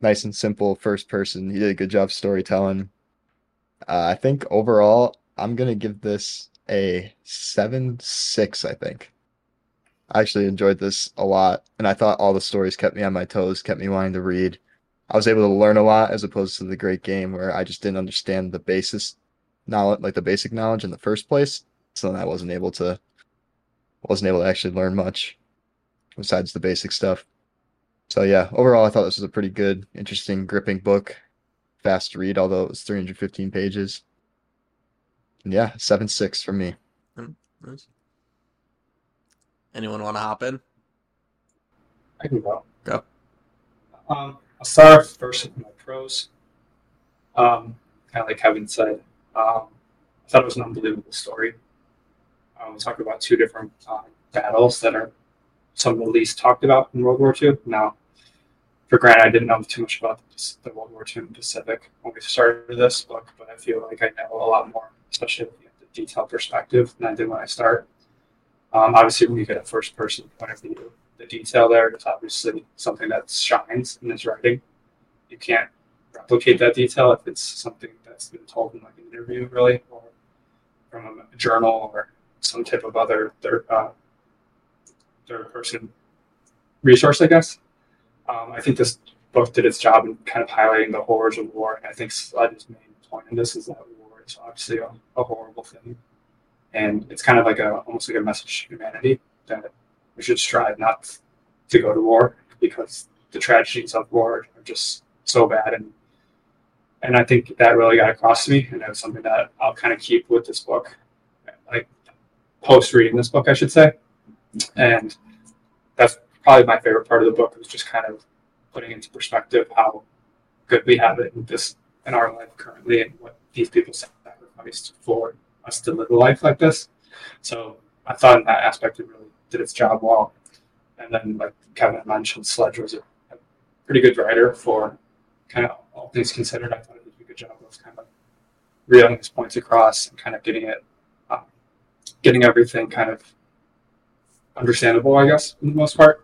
nice and simple, first person. He did a good job storytelling. Uh, I think overall, I'm gonna give this a seven six. I think. I actually enjoyed this a lot, and I thought all the stories kept me on my toes, kept me wanting to read. I was able to learn a lot, as opposed to The Great Game, where I just didn't understand the basis knowledge, like the basic knowledge in the first place. So then I wasn't able to, wasn't able to actually learn much besides the basic stuff. So yeah, overall, I thought this was a pretty good, interesting, gripping book, fast to read, although it was three hundred fifteen pages. And yeah, seven six for me. Mm, nice. Anyone want to hop in? I can go. Go. Um, I'll start first with my pros. Um, kind of like Kevin said, um, I thought it was an unbelievable story. Um, we'll talk about two different uh, battles that are some of the least talked about in World War Two. Now, for granted, I didn't know too much about the World War Two in the Pacific when we started this book, but I feel like I know a lot more, especially with the detailed perspective, than I did when I started. Um, obviously, when you get a first-person point of view, the detail there is obviously something that shines in his writing. You can't replicate that detail if it's something that's been told in like an interview, really, or from a journal or some type of other third, uh, third-person resource, I guess. Um, I think this book did its job in kind of highlighting the horrors of war. And I think Sledge's main point in this is that war is obviously a, a horrible thing. And it's kind of like a, almost like a message to humanity that we should strive not to go to war, because the tragedies of war are just so bad. And and I think that really got across to me. And that was something that I'll kind of keep with this book, like post reading this book, I should say. And that's probably my favorite part of the book, was just kind of putting into perspective how good we have it in this, in our life currently, and what these people sacrificed for us to live a life like this. So I thought in that aspect it really did its job well. And then, like Kevin mentioned, Sledge was a pretty good writer for kind of all things considered. I thought he did a good job of kind of reeling his points across and kind of getting it, uh, getting everything kind of understandable, I guess, for the most part.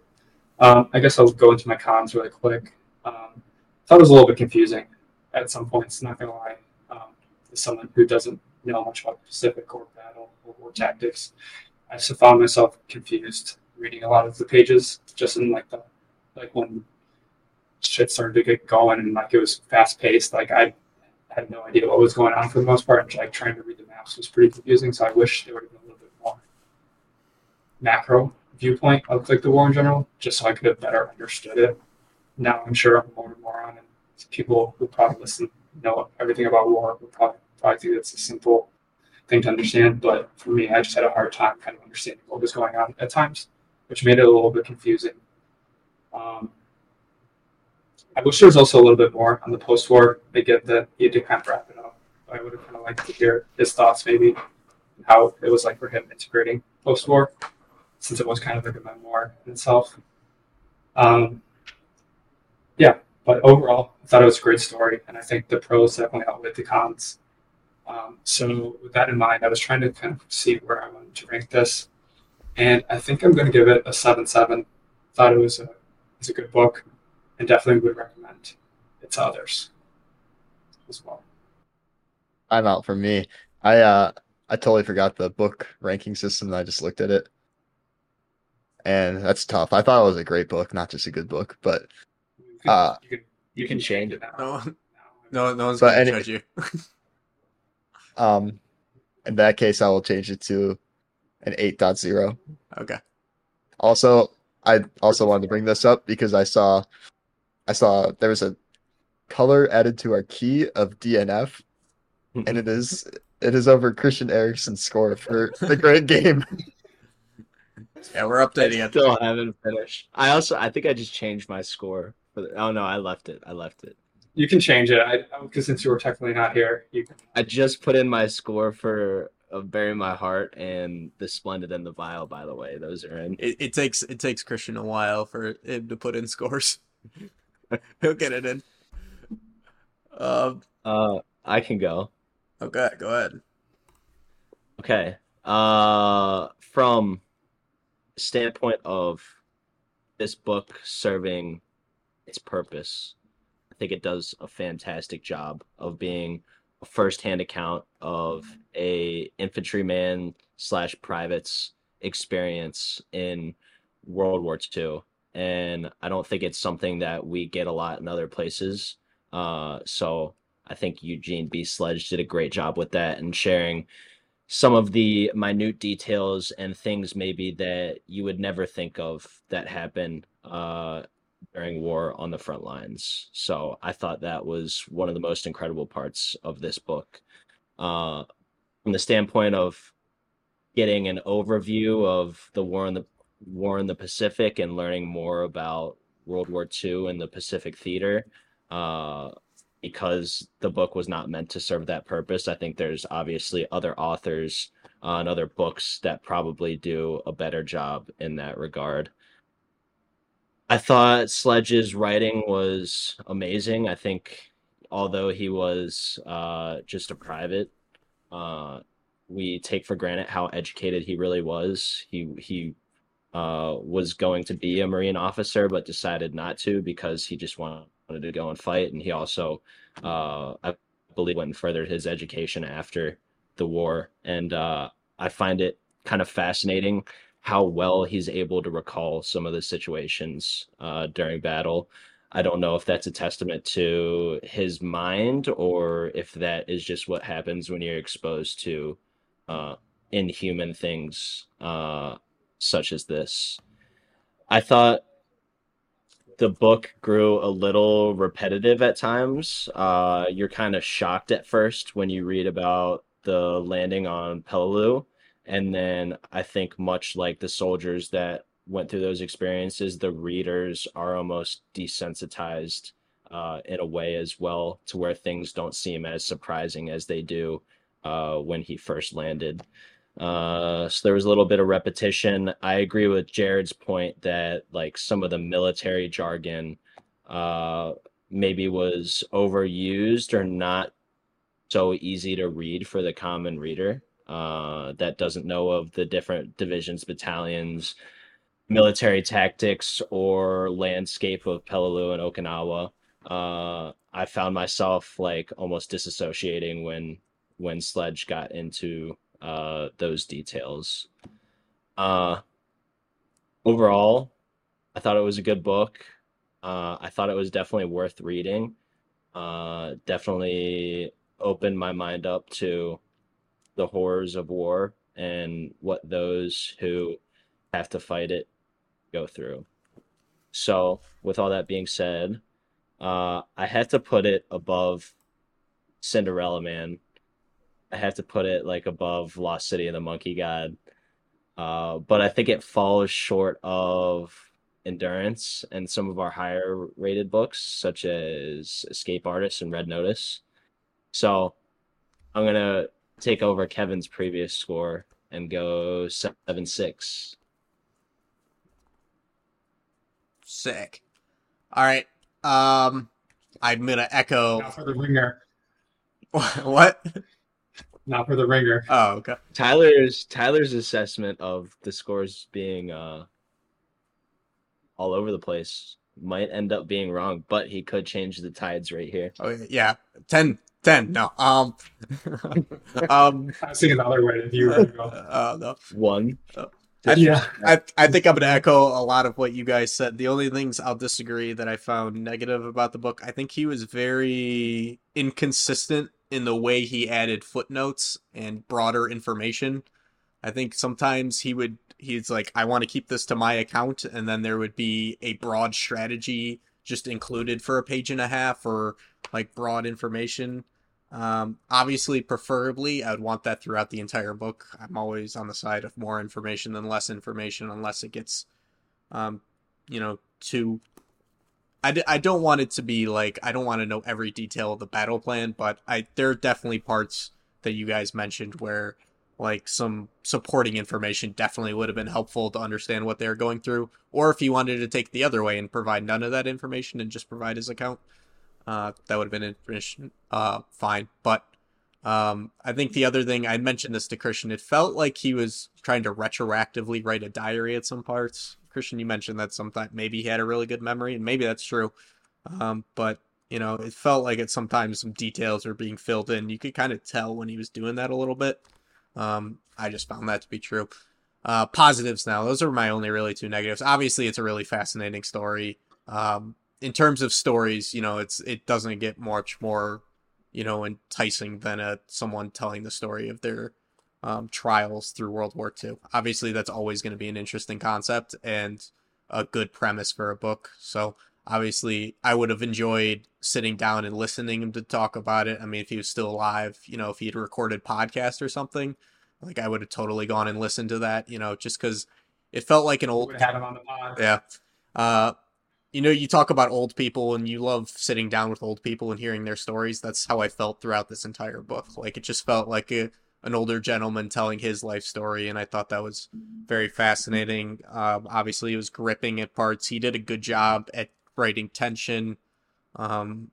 Um, I guess I'll go into my cons really quick. Um, I thought it was a little bit confusing at some points, not going to lie. Um, as someone who doesn't know much about the Pacific or battle or war tactics, I just found myself confused reading a lot of the pages, just in like the, like when shit started to get going and like it was fast paced, like I had no idea what was going on for the most part. And like trying to read the maps was pretty confusing. So I wish there would have been a little bit more macro viewpoint of like the war in general, just so I could have better understood it. Now I'm sure I'm more and more on, and people who probably listen know everything about war would probably probably think that's a simple thing to understand. But for me, I just had a hard time kind of understanding what was going on at times, which made it a little bit confusing. Um, I wish there was also a little bit more on the post-war. I get that he had to kind of wrap it up. I would have kind of liked to hear his thoughts, maybe, and how it was like for him integrating post-war, since it was kind of like a memoir in itself. Um, yeah, but overall, I thought it was a great story, and I think the pros definitely outweighed the cons. Um, so with that in mind, I was trying to kind of see where I wanted to rank this. And I think I'm going to give it a seven seven. Thought it was a, it was a good book, and definitely would recommend it to others as well. I'm out for me. I uh, I totally forgot the book ranking system, and I just looked at it. And that's tough. I thought it was a great book, not just a good book. But you can, uh, you can, you can change it now. No, no, no one's going to judge you. um, in that case, I will change it to an eight point oh. Okay. Also, I also wanted to bring this up because I saw, I saw there was a color added to our key of D N F, and it is it is over Christian Eriksen's score for the great game. Yeah, we're updating it. Still haven't finished. I also I think I just changed my score. For the, oh no, I left it. I left it. You can change it. I because since you were technically not here, you can. I just put in my score for of Bury My Heart and The Splendid and the Vile, by the way. Those are in. It, it takes it takes Christian a while for him to put in scores. He'll get it in. Um, uh, I can go. Okay, go ahead. Okay. Uh, from standpoint of this book serving its purpose, I think it does a fantastic job of being a first-hand account of a infantryman slash private's experience in World War Two, and I don't think it's something that we get a lot in other places. Uh, so I think Eugene B. Sledge did a great job with that and sharing some of the minute details and things maybe that you would never think of that happen uh, during war on the front lines. So I thought that was one of the most incredible parts of this book. Uh, from the standpoint of getting an overview of the war in the war in the Pacific and learning more about World War Two and the Pacific theater, uh, because the book was not meant to serve that purpose. I think there's obviously other authors uh, and other books that probably do a better job in that regard. I thought Sledge's writing was amazing. I think although he was uh, just a private, uh, we take for granted how educated he really was. He he uh, was going to be a Marine officer, but decided not to because he just wanted to go and fight. And he also, uh, I believe, went and furthered his education after the war. And uh, I find it kind of fascinating how well he's able to recall some of the situations uh, during battle. I don't know if that's a testament to his mind or if that is just what happens when you're exposed to uh, inhuman things uh, such as this. I thought the book grew a little repetitive at times. Uh, you're kind of shocked at first when you read about the landing on Peleliu. And then I think much like the soldiers that went through those experiences, the readers are almost desensitized uh, in a way as well, to where things don't seem as surprising as they do uh, when he first landed. Uh, so there was a little bit of repetition. I agree with Jarrad's point that like some of the military jargon uh, maybe was overused or not so easy to read for the common reader uh, that doesn't know of the different divisions, battalions, military tactics, or landscape of Peleliu and Okinawa. Uh, I found myself like almost disassociating when when Sledge got into uh those details. Uh overall, I thought it was a good book. uh I thought it was definitely worth reading. Uh definitely opened my mind up to the horrors of war and what those who have to fight it go through. So with all that being said, uh I have to put it above Cinderella Man. I have to put it like above Lost City of the Monkey God. Uh, but I think it falls short of Endurance and some of our higher rated books, such as Escape Artist and Red Notice. So I'm going to take over Kevin's previous score and go seven six. Sick. All right. Um, I'm going to echo. Not for the ringer. What? Not for the ringer. Oh, okay. Tyler's Tyler's assessment of the scores being uh, all over the place might end up being wrong, but he could change the tides right here. Oh yeah, ten, ten. No, um, um. I was thinking another way. If you were to go, uh, no. one. Uh, I, yeah, I I think I'm gonna echo a lot of what you guys said. The only things I'll disagree that I found negative about the book, I think he was very inconsistent in the way he added footnotes and broader information. I think sometimes he would, he's like, I want to keep this to my account. And then there would be a broad strategy just included for a page and a half or like broad information. Um, obviously, preferably, I would want that throughout the entire book. I'm always on the side of more information than less information, unless it gets, um, you know, too... I, d- I don't want it to be like, I don't want to know every detail of the battle plan, but I there are definitely parts that you guys mentioned where like some supporting information definitely would have been helpful to understand what they're going through, or if he wanted to take the other way and provide none of that information and just provide his account, uh, that would have been information, uh, fine. But um, I think the other thing, I mentioned this to Christian, it felt like he was trying to retroactively write a diary at some parts. Christian, you mentioned that sometimes maybe he had a really good memory, and maybe that's true. Um, but, you know, it felt like at sometimes some details are being filled in. You could kind of tell when he was doing that a little bit. Um, I just found that to be true. Uh, positives now. Those are my only really two negatives. Obviously, it's a really fascinating story. Um, in terms of stories, you know, it's it doesn't get much more, you know, enticing than a, someone telling the story of their Um, trials through World War Two. Obviously, that's always going to be an interesting concept and a good premise for a book. So obviously, I would have enjoyed sitting down and listening him to talk about it. I mean, if he was still alive, you know, if he had recorded podcast or something, like I would have totally gone and listened to that, you know, just because it felt like an old. Had him on the pod. Yeah. Uh, you know, you talk about old people and you love sitting down with old people and hearing their stories. That's how I felt throughout this entire book. Like it just felt like a an older gentleman telling his life story, and I thought that was very fascinating. Um, obviously, it was gripping at parts. He did a good job at writing tension. Um,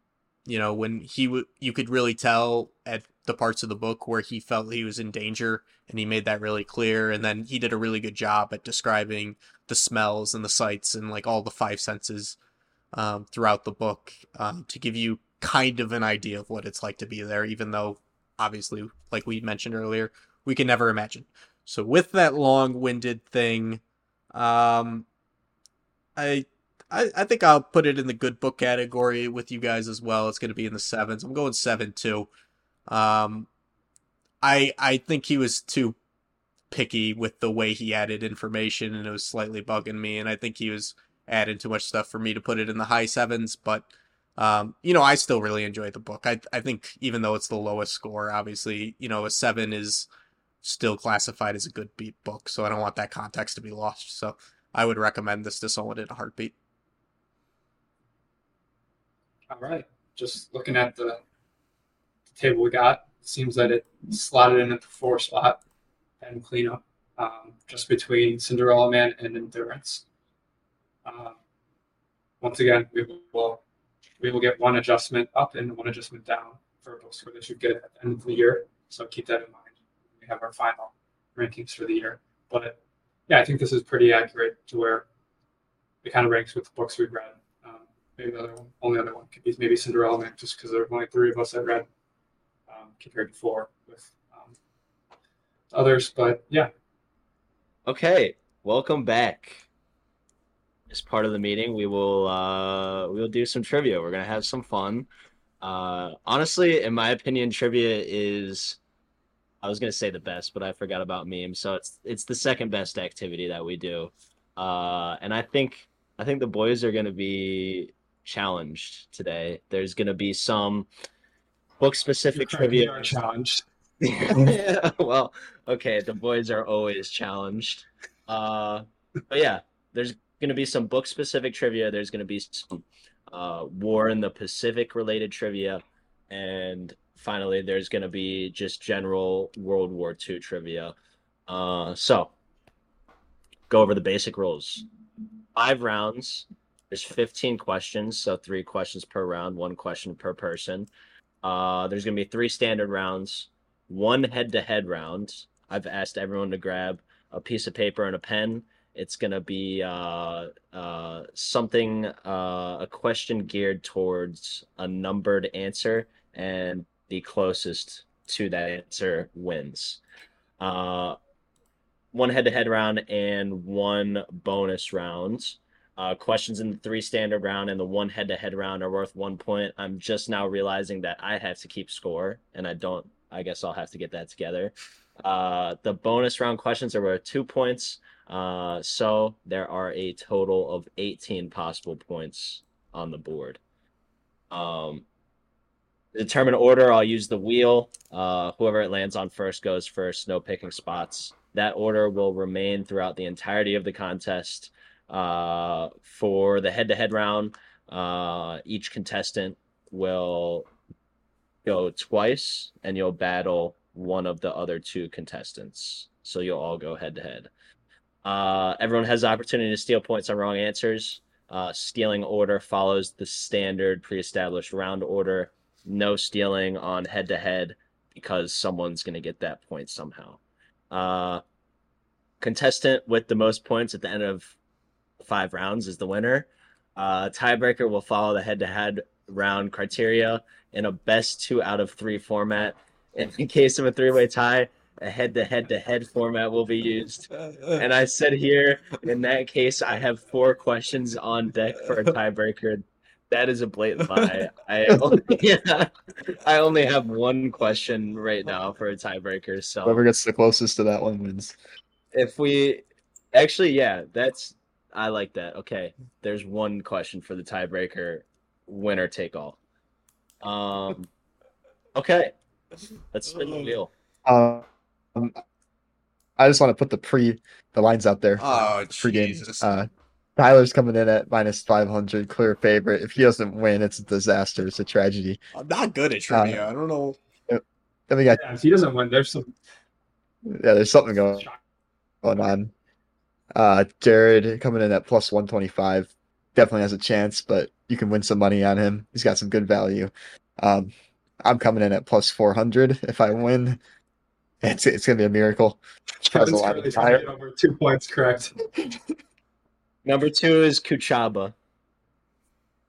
you know, when he w- you could really tell at the parts of the book where he felt he was in danger, and he made that really clear. And then he did a really good job at describing the smells and the sights and like all the five senses um, throughout the book um, to give you kind of an idea of what it's like to be there, even though obviously, like we mentioned earlier, we can never imagine. So with that long-winded thing, um, I, I I think I'll put it in the good book category with you guys as well. It's going to be in the sevens. I'm going seven too. Um, I I think he was too picky with the way he added information, and it was slightly bugging me. And I think he was adding too much stuff for me to put it in the high sevens. But um, you know, I still really enjoyed the book. I I think even though it's the lowest score, obviously, you know, a seven is still classified as a good beat book, so I don't want that context to be lost. So I would recommend this to someone in a heartbeat. All right. Just looking at the, the table we got, it seems that it slotted in at the four spot and cleanup, um, just between Cinderella Man and Endurance. Uh, once again, we will we will get one adjustment up and one adjustment down for books where they should get at the end of the year. So keep that in mind. We have our final rankings for the year. But yeah, I think this is pretty accurate to where it kind of ranks with the books we've read. Um, maybe the other one, only other one could be maybe Cinderella Man, just because there are only three of us that read um, compared to four with um, others. But yeah. Okay, welcome back. As part of the meeting, we will uh, we will do some trivia. We're gonna have some fun. Uh, honestly, in my opinion, trivia is, I was going to say the best, but I forgot about memes. So it's it's the second best activity that we do. Uh, and I think I think the boys are going to be challenged today. There's going to be some book-specific trivia. We are challenged. Yeah, well, okay, the boys are always challenged. Uh, but yeah, there's going to be some book-specific trivia. There's going to be some uh, War in the Pacific-related trivia. And finally, there's going to be just general World War Two trivia. Uh, so, go over the basic rules. Five rounds. There's fifteen questions, so three questions per round, one question per person. Uh, there's going to be three standard rounds, one head-to-head round. I've asked everyone to grab a piece of paper and a pen. It's going to be uh, uh, something, uh, a question geared towards a numbered answer, and the closest to that answer wins. Uh, one head-to-head round and one bonus round. Uh, questions in the three standard round and the one head-to-head round are worth one point. I'm just now realizing that I have to keep score, and I don't. I guess I'll have to get that together. Uh, the bonus round questions are worth two points, uh, so there are a total of eighteen possible points on the board. Um. Determine order. I'll use the wheel. Uh, whoever it lands on first goes first. No picking spots. That order will remain throughout the entirety of the contest. Uh, for the head-to-head round, uh, each contestant will go twice, and you'll battle one of the other two contestants. So you'll all go head-to-head. Uh, everyone has the opportunity to steal points on wrong answers. Uh, stealing order follows the standard pre-established round order. No stealing on head-to-head because someone's going to get that point somehow. Uh, contestant with the most points at the end of five rounds is the winner. Uh, tiebreaker will follow the head-to-head round criteria in a best two out of three format. In the case of a three-way tie, a head-to-head-to-head format will be used. And I said here, in that case, I have four questions on deck for a tiebreaker. That is a blatant lie. I only, yeah, I only have one question right now for a tiebreaker. So whoever gets the closest to that one wins. If we actually, yeah, that's I like that. Okay, there's one question for the tiebreaker, winner take all. Um, okay, let's spin the wheel. Um, I just want to put the pre the lines out there. Oh, the pre-game. Jesus. Uh, Tyler's coming in at minus five hundred, clear favorite. If he doesn't win, it's a disaster. It's a tragedy. I'm not good at trivia. Uh, I don't know. Then we got, yeah, if he doesn't win, there's some. Yeah, there's something going, going on. Uh, Jarrad coming in at plus one twenty-five. Definitely has a chance, but you can win some money on him. He's got some good value. Um, I'm coming in at plus four hundred. If I win, it's it's going to be a miracle. That's a lot of time. Over two points, correct. Number two is Kuchaba,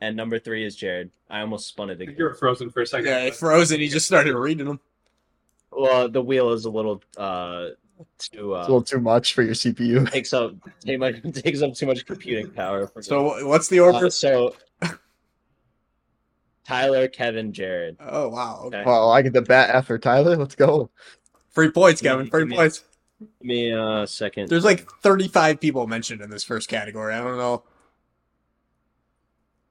and number three is Jarrad. I almost spun it again. You were frozen for a second. Yeah, frozen. He just started reading them. Well, the wheel is a little uh, too, uh, it's a little too much for your C P U. Takes up takes up too much computing power. For so what's the order? Uh, so Tyler, Kevin, Jarrad. Oh wow! Okay. Well, I get the bat after Tyler. Let's go. Free points, Kevin. Free points. Give me a second. There's like thirty-five people mentioned in this first category. I don't know.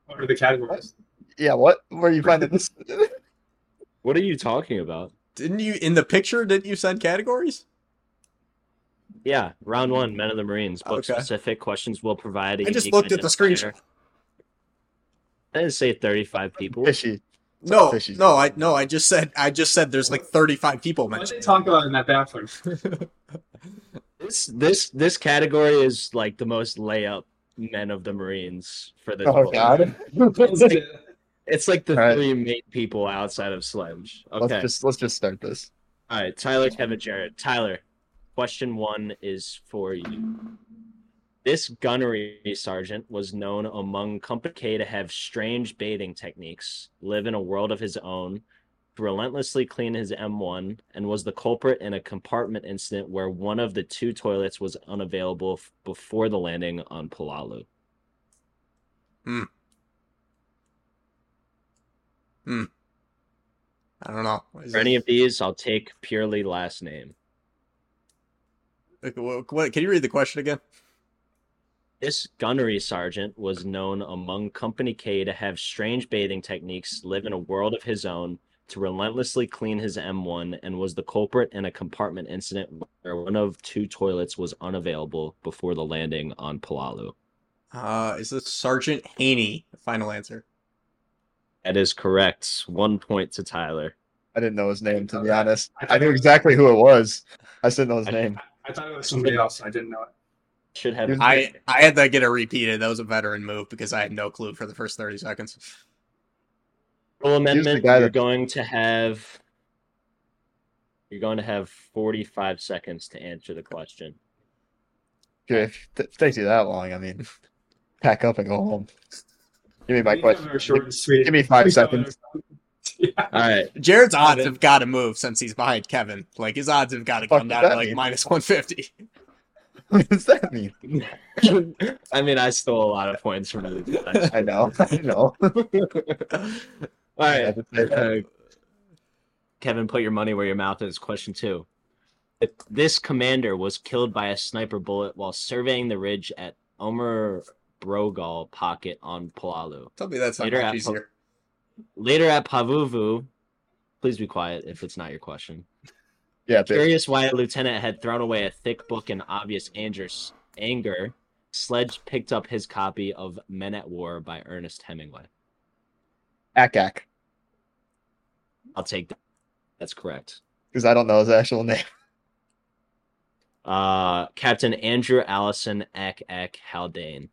What are the categories? Yeah, what? Where are you finding this? What are you talking about? Didn't you, in the picture, didn't you send categories? Yeah, round one, Men of the Marines. Book-specific okay. questions will provide... I just looked at the screenshot. I didn't say thirty-five people. Fishy. No, fishy. no, I no, I just said I just said there's like thirty-five people mentioned. What did they talk about in that bathroom? this this this category is like the most layup Men of the Marines for the oh book. God. it's, like, it's like the All three right. main people outside of Sledge. Okay. Let's just let's just start this. All right, Tyler, Kevin, Jarrad. Tyler, question one is for you. This gunnery sergeant was known among Company K to have strange baiting techniques, live in a world of his own, relentlessly clean his M one, and was the culprit in a compartment incident where one of the two toilets was unavailable f- before the landing on Peleliu. Hmm. Hmm. I don't know. For that? Any of these, I'll take purely last name. Okay, well, what, can you read the question again? This gunnery sergeant was known among Company K to have strange bathing techniques, live in a world of his own, to relentlessly clean his M one, and was the culprit in a compartment incident where one of two toilets was unavailable before the landing on Peleliu. Uh, is this Sergeant Haney? The final answer. That is correct. One point to Tyler. I didn't know his name, to be honest. I, I knew exactly who it was. I just didn't know his I, name. I, I thought it was somebody else. I didn't know it. Should have. I, I had to get it repeated. That was a veteran move because I had no clue for the first thirty seconds. Well, amendment. You're that... going to have. You're going to have forty-five seconds to answer the question. Okay, if it takes you that long, I mean, pack up and go home. Give me my question. Give, give me five seconds. Yeah. All right, Jarrad's odds have got to move since he's behind Kevin. Like his odds have got to come down to like mean? minus one fifty. What does that mean? I mean, I stole a lot of points from other people. I know, I know. All right. Uh, Kevin, put your money where your mouth is. Question two. This commander was killed by a sniper bullet while surveying the ridge at Omer Brogal Pocket on Peleliu. Tell me that's not much easier. Pa- later at Pavuvu, please be quiet if it's not your question. Yeah, curious why a lieutenant had thrown away a thick book in obvious anger, Sledge picked up his copy of Men at War by Ernest Hemingway. Ack Ack. I'll take that. That's correct. Because I don't know his actual name. Uh, Captain Andrew Allison Ack Ack Haldane.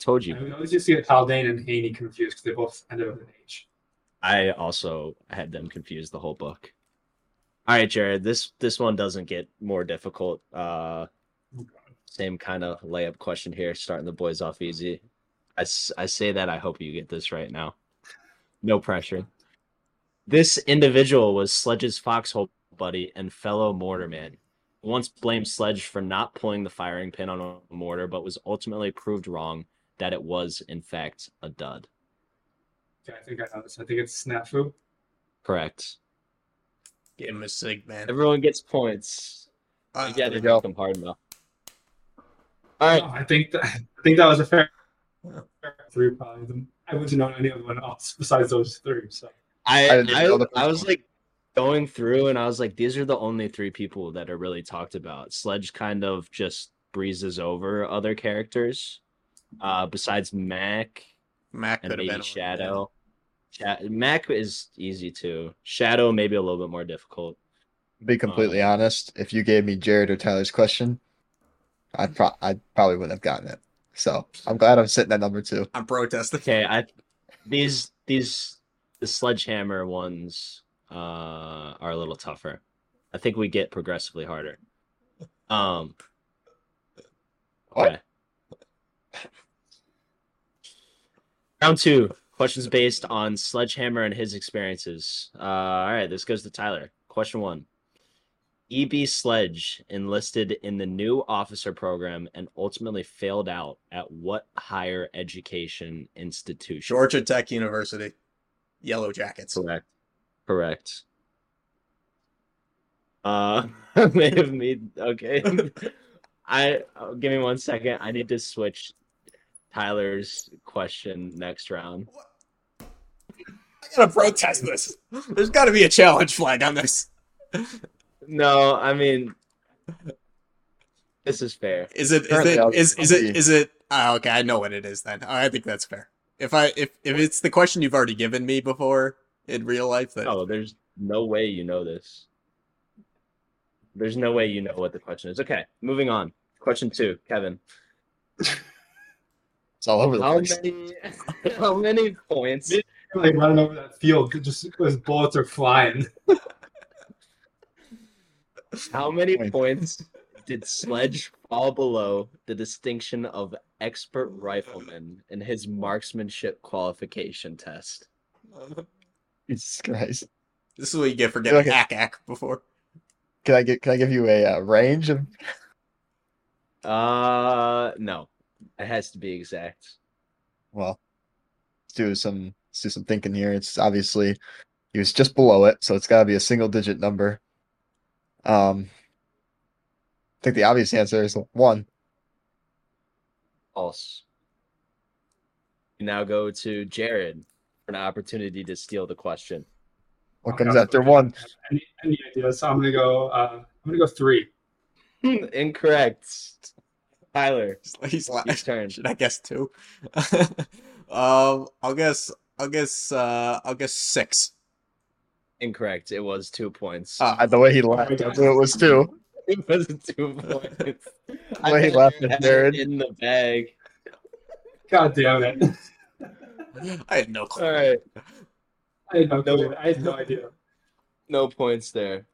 Told you. I mean, I always just get Haldane and Haney confused because they both end up with an H. I also had them confused the whole book. All right, Jarrad, this this one doesn't get more difficult. Uh, same kind of layup question here, starting the boys off easy. I, I say that, I hope you get this right now. No pressure. This individual was Sledge's foxhole buddy and fellow mortar man. He once blamed Sledge for not pulling the firing pin on a mortar, but was ultimately proved wrong that it was, in fact, a dud. Okay, I think I know this. I think it's Snafu. Correct. Give him a sig, man. Everyone gets points. Uh, yeah, they make them hard enough. All right. No, I think that, I think that was a fair, fair three. Probably. I wouldn't know any other one else besides those three. So I I, I, I was like going through, and I was like, these are the only three people that are really talked about. Sledge kind of just breezes over other characters, uh, besides Mac. Mac and maybe been Shadow. Mac is easy too. Shadow maybe a little bit more difficult. To be completely um, honest, if you gave me Jarrad or Tyler's question, I pro- I probably wouldn't have gotten it. So I'm glad I'm sitting at number two. I'm protesting. Okay, I these these the sledgehammer ones uh, are a little tougher. I think we get progressively harder. Um. Okay. What? Round two. Questions based on Sledgehammer and his experiences. Uh, all right, this goes to Tyler. Question one. E B Sledge enlisted in the new officer program and ultimately failed out at what higher education institution? Georgia Tech University. Yellow Jackets. Correct. Correct. Uh, may have made, okay. I give me one second. I need to switch Tyler's question next round. What? I gotta protest this. There's got to be a challenge flag on this. No, I mean, this is fair. Is it? Is Apparently it? Is, is it? Is it? Oh, okay. I know what it is then. I think that's fair. If I if if it's the question you've already given me before in real life, then oh, there's no way you know this. There's no way you know what the question is. Okay, moving on. Question two, Kevin. It's all over the how place. Many, how many points? Like running over that field, just because bullets are flying. How many points did Sledge fall below the distinction of expert rifleman in his marksmanship qualification test? Jesus Christ! This is what you get for getting hack hack before. Can I get? Can I give you a uh, range of? Uh, no, it has to be exact. Well, let's do some. Let's do some thinking here. It's obviously he was just below it, so it's got to be a single-digit number. Um, I think the obvious answer is one. False. We now go to Jarrad for an opportunity to steal the question. What comes after one? Any, any idea? So I'm gonna go. Uh, I'm gonna go three. Incorrect. Tyler, he's last turn. Should I guess two? um, I'll guess. I'll guess. Uh, I'll guess six. Incorrect. It was two points. Uh, the way he laughed, oh it was two. It was two points. The way he laughed at Jared in the bag. God damn it! I had no clue. All right. I had no, no, I had no idea. No points there.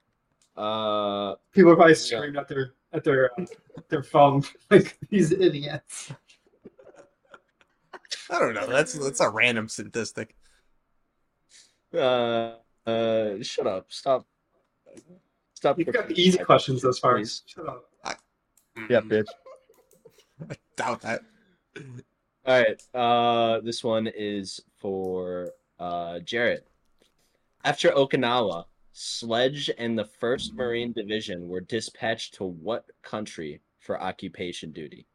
Uh, People are probably screamed yeah. at their at their uh, their phone like these idiots. I don't know. That's that's a random statistic. Uh, uh, shut up! Stop! Stop! You've got the easy questions those far. Please. Shut up! I, yeah, bitch. I doubt that. All right. Uh, this one is for. Uh, Jarrad. After Okinawa, Sledge and the first Marine Division were dispatched to what country for occupation duty?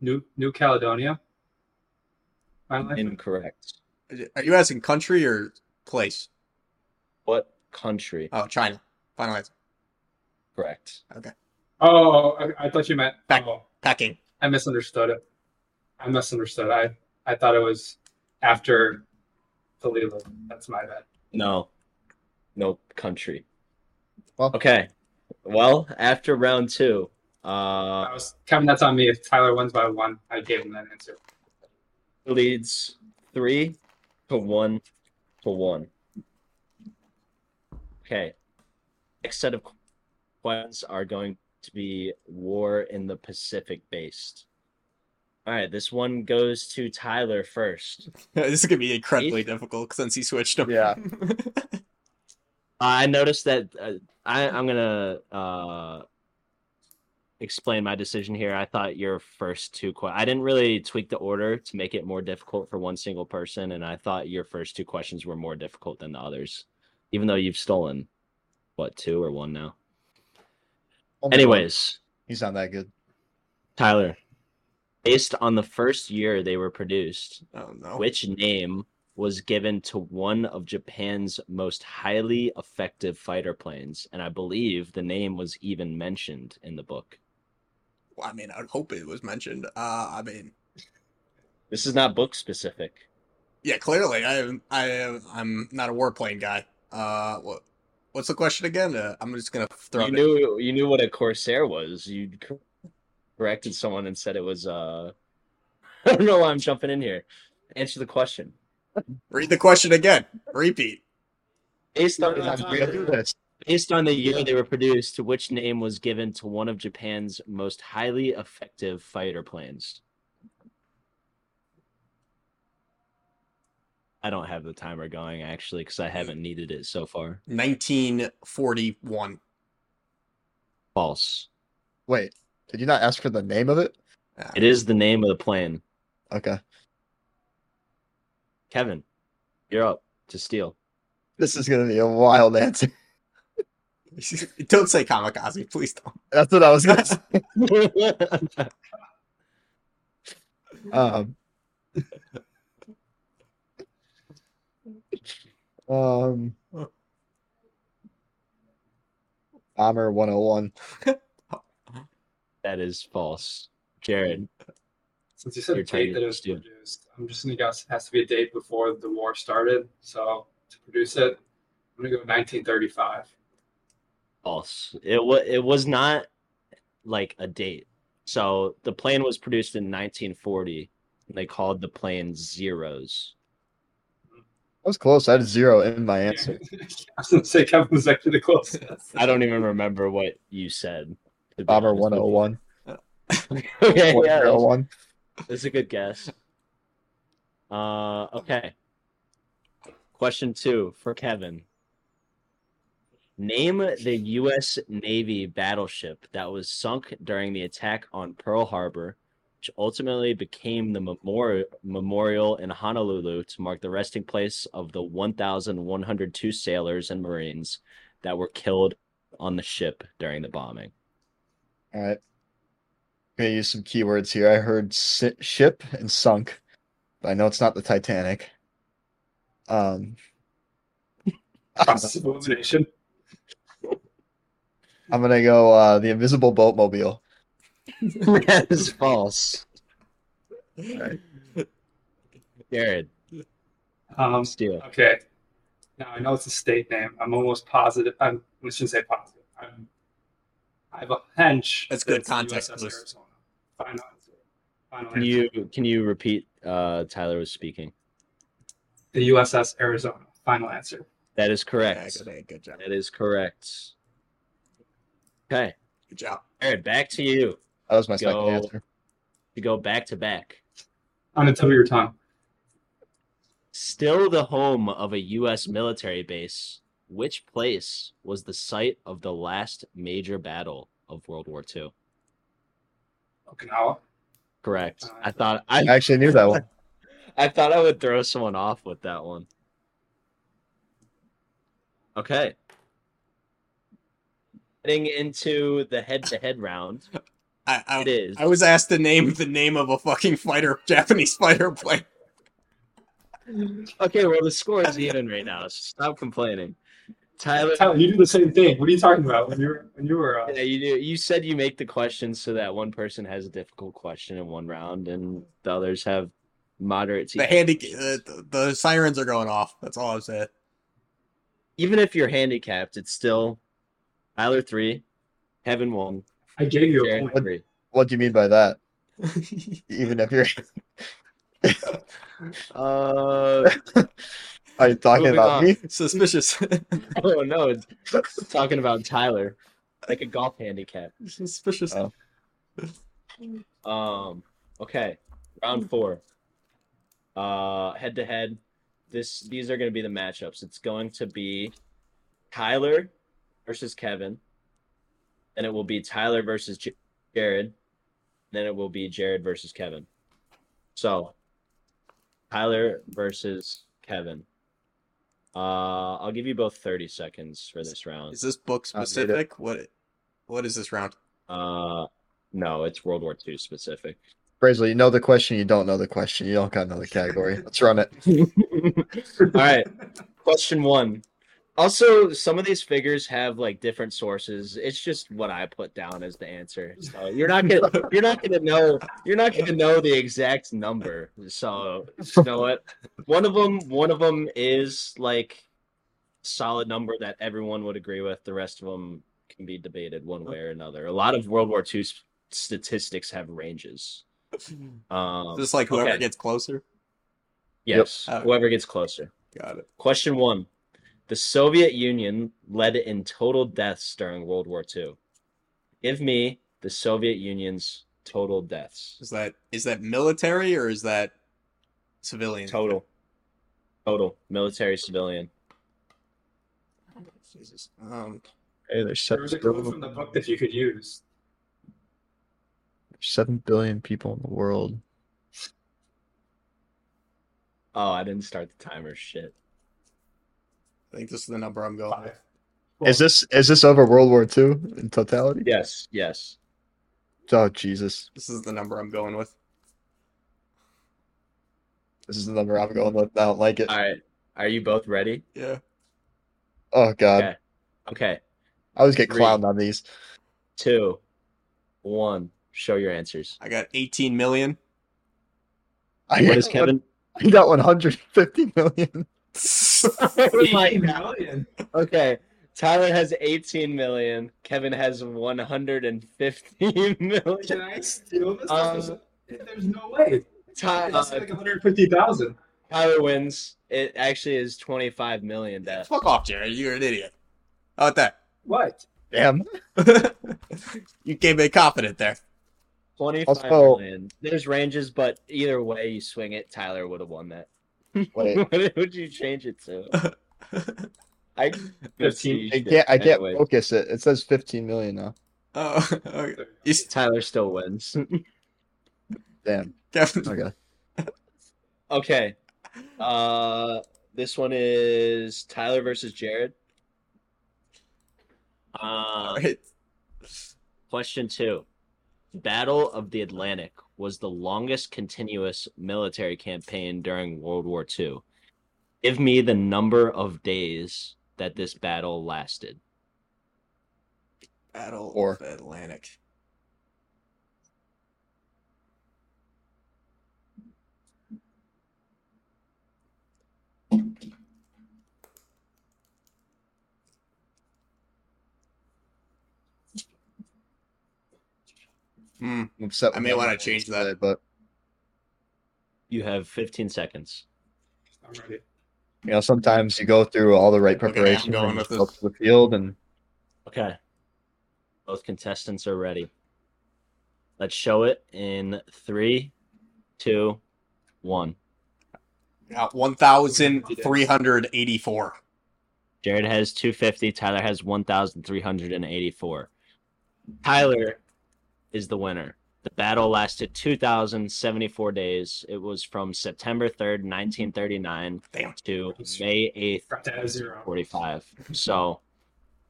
New New Caledonia? Incorrect. Are you asking country or place? What country? Oh, China. Final answer. Correct. Okay. Oh, I, I thought you meant... Pack, oh, packing. I misunderstood it. I misunderstood. I, I thought it was... After Peleliu, that's my bad. No, no country. Well, okay. Well, after round two, uh, I was, Kevin, that's on me. If Tyler wins by one, I gave him that answer. Leads three to one to one. Okay. Next set of questions are going to be war in the Pacific based. All right, this one goes to Tyler first. This is going to be incredibly Eight? difficult since he switched up. Yeah. uh, I noticed that uh, I, I'm going to uh, explain my decision here. I thought your first two questions... I didn't really tweak the order to make it more difficult for one single person, and I thought your first two questions were more difficult than the others, even though you've stolen, what, two or one now? Oh, anyways. He's not that good. Tyler. Based on the first year they were produced, oh, no. which name was given to one of Japan's most highly effective fighter planes? And I believe the name was even mentioned in the book. Well, I mean, I'd hope it was mentioned. Uh, I mean... This is not book specific. Yeah, clearly. I, I, I'm not a warplane guy. Uh, what, what's the question again? Uh, I'm just going to throw you it knew, You knew what a Corsair was. You corrected someone and said it was, uh... I don't know why I'm jumping in here. Answer the question. Read the question again. Repeat. Based on, uh, based on the year they were produced, which name was given to one of Japan's most highly effective fighter planes? I don't have the timer going, actually, because I haven't needed it so far. nineteen forty-one. False. Wait, did you not ask for the name of it? It is the name of the plane. Okay. Kevin, you're up to steal. This is going to be a wild answer. Don't say kamikaze, please don't. That's what I was going to say. um... Um, Bomber one oh one. That is false. Jarrad. Since you said a date that it was produced, I'm just going to guess it has to be a date before the war started. So to produce it, I'm going to go nineteen thirty-five. False. It, w- it was not like a date. So the plane was produced in nineteen forty, and they called the plane Zeros. I was close. I had zero in my answer. I was going to say Kevin was actually the closest. I don't even remember what you said. Bomber one oh one. Okay, yeah, one oh one. That's a good guess. Uh, okay. Question two for Kevin. Name the U S Navy battleship that was sunk during the attack on Pearl Harbor, which ultimately became the memorial memorial in Honolulu to mark the resting place of the one thousand one hundred two sailors and Marines that were killed on the ship during the bombing. All right. I'm going to use some keywords here. I heard sit, ship and sunk, but I know it's not the Titanic. Um, elimination. I'm going to go uh, the Invisible Boat Mobile. That is false. All right. Jarrad. Um, steal. Okay. Now I know it's a state name. I'm almost positive. I'm, I shouldn't say positive. I'm, I have a hench. That's good context. Arizona. Final, final can answer. you can you repeat? Uh, Tyler was speaking. The U S S Arizona. Final answer. That is correct. Yeah, good, good job. That is correct. Okay. Good job. Jarrad, back to you. That was my go, second answer. You go back to back. On the tip of your tongue. Still the home of a U S military base, which place was the site of the last major battle of World War Two? Okinawa. Correct. Uh, I thought I, I actually knew that one. I thought I would throw someone off with that one. Okay. Getting into the head-to-head round. I, I, it is. I was asked to name the name of a fucking fighter, Japanese fighter plane. Okay, well, the score is even right now, so stop complaining. Tyler, Tyler, you do the same thing. What are you talking about? When you were, when you were, uh... yeah, you do. You said you make the questions so that one person has a difficult question in one round, and the others have moderate. The handy, uh, the, the sirens are going off. That's all I'm saying. Even if you're handicapped, it's still Tyler three, Kevin one. I gave you a point. What, what do you mean by that? Even if you're... uh, Are you talking about on. me? Suspicious. Oh, no. It's talking about Tyler. Like a golf handicap. Suspicious. Oh. Um. Okay. Round four. Uh. Head-to-head. This. These are going to be the matchups. It's going to be Tyler versus Kevin. Then it will be Tyler versus J- Jarrad. Then it will be Jarrad versus Kevin. So, Tyler versus Kevin. Uh, I'll give you both thirty seconds for this round. Is this book specific? What? What is this round? Uh, no, it's World War Two specific. Brazil, you know the question. You don't know the question. You don't got another category. Let's run it. All right. Question one. Also, some of these figures have like different sources. It's just what I put down as the answer. So you're not gonna, you're not gonna know, you're not gonna know the exact number. So you know what? One of them, one of them is like a solid number that everyone would agree with. The rest of them can be debated one way or another. A lot of World War Two statistics have ranges. Um, just like whoever okay. gets closer. Yes, yep. Whoever gets closer. Got it. Question one. The Soviet Union led in total deaths during World War Two. Give me the Soviet Union's total deaths. Is that is that military or is that civilian? Total. Total. Military, civilian. Jesus. Um, hey, there's seven there was a quote from the book that you could use. Seven billion people in the world. Oh, I didn't start the timer. Shit. I think this is the number I'm going Five. with. Well, is this is this over World War Two in totality? Yes, yes. Oh, Jesus. This is the number I'm going with. This is the number I'm going with. I don't like it. All right. Are you both ready? Yeah. Oh, God. Okay. okay. I always get Three, clowned on these. Two, one. Show your answers. I got eighteen million. I what is Kevin? I got one hundred fifty million. eighteen million. Okay. Tyler has eighteen million. Kevin has one hundred fifty million. Can I steal this? Um, There's no way. Ty- uh, like one hundred fifty thousand. Tyler wins. It actually is twenty-five million. Death. Fuck off, Jared. You're an idiot. How about that? What? Damn. You came in confident there. twenty-five million. There's ranges, but either way you swing it, Tyler would have won that. Wait. What would you change it to? I, fifteen, I can't, I can't focus it. It says fifteen million now. Oh, okay. Tyler still wins. Damn. Definitely. Okay. okay. Uh, this one is Tyler versus Jarrad. Uh, question two. Battle of the Atlantic was the longest continuous military campaign during World War Two. Give me the number of days that this battle lasted. Battle or of the Atlantic. Hmm. I may want to change that, but you have fifteen seconds. I'm ready. You know, sometimes you go through all the right preparation okay, going with this. To the field and okay. Both contestants are ready. Let's show it in three, two, one. Got one thousand three hundred eighty-four. Jarrad has two hundred fifty. Tyler has one thousand three hundred eighty-four. Tyler is the winner. The battle lasted two thousand seventy-four days. It was from September third, nineteen thirty-nine Damn. to May eighth, nineteen forty-five. So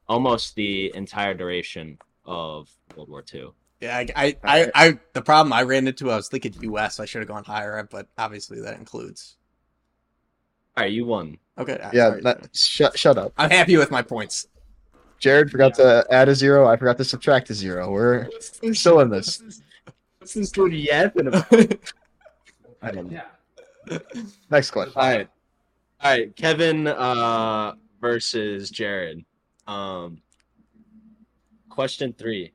almost the entire duration of World War Two. Yeah, I, I, I, I, the problem I ran into, I was thinking U S. I should have gone higher, but obviously that includes. All right, you won. Okay. Yeah, that, shut, shut up. I'm happy with my points. Jarrad forgot yeah. to add a zero. I forgot to subtract a zero. We're, we're still in this. What's this dude yapping about? I don't know. Yeah. Next question. All right. All right. Kevin uh, versus Jarrad. Um, question three.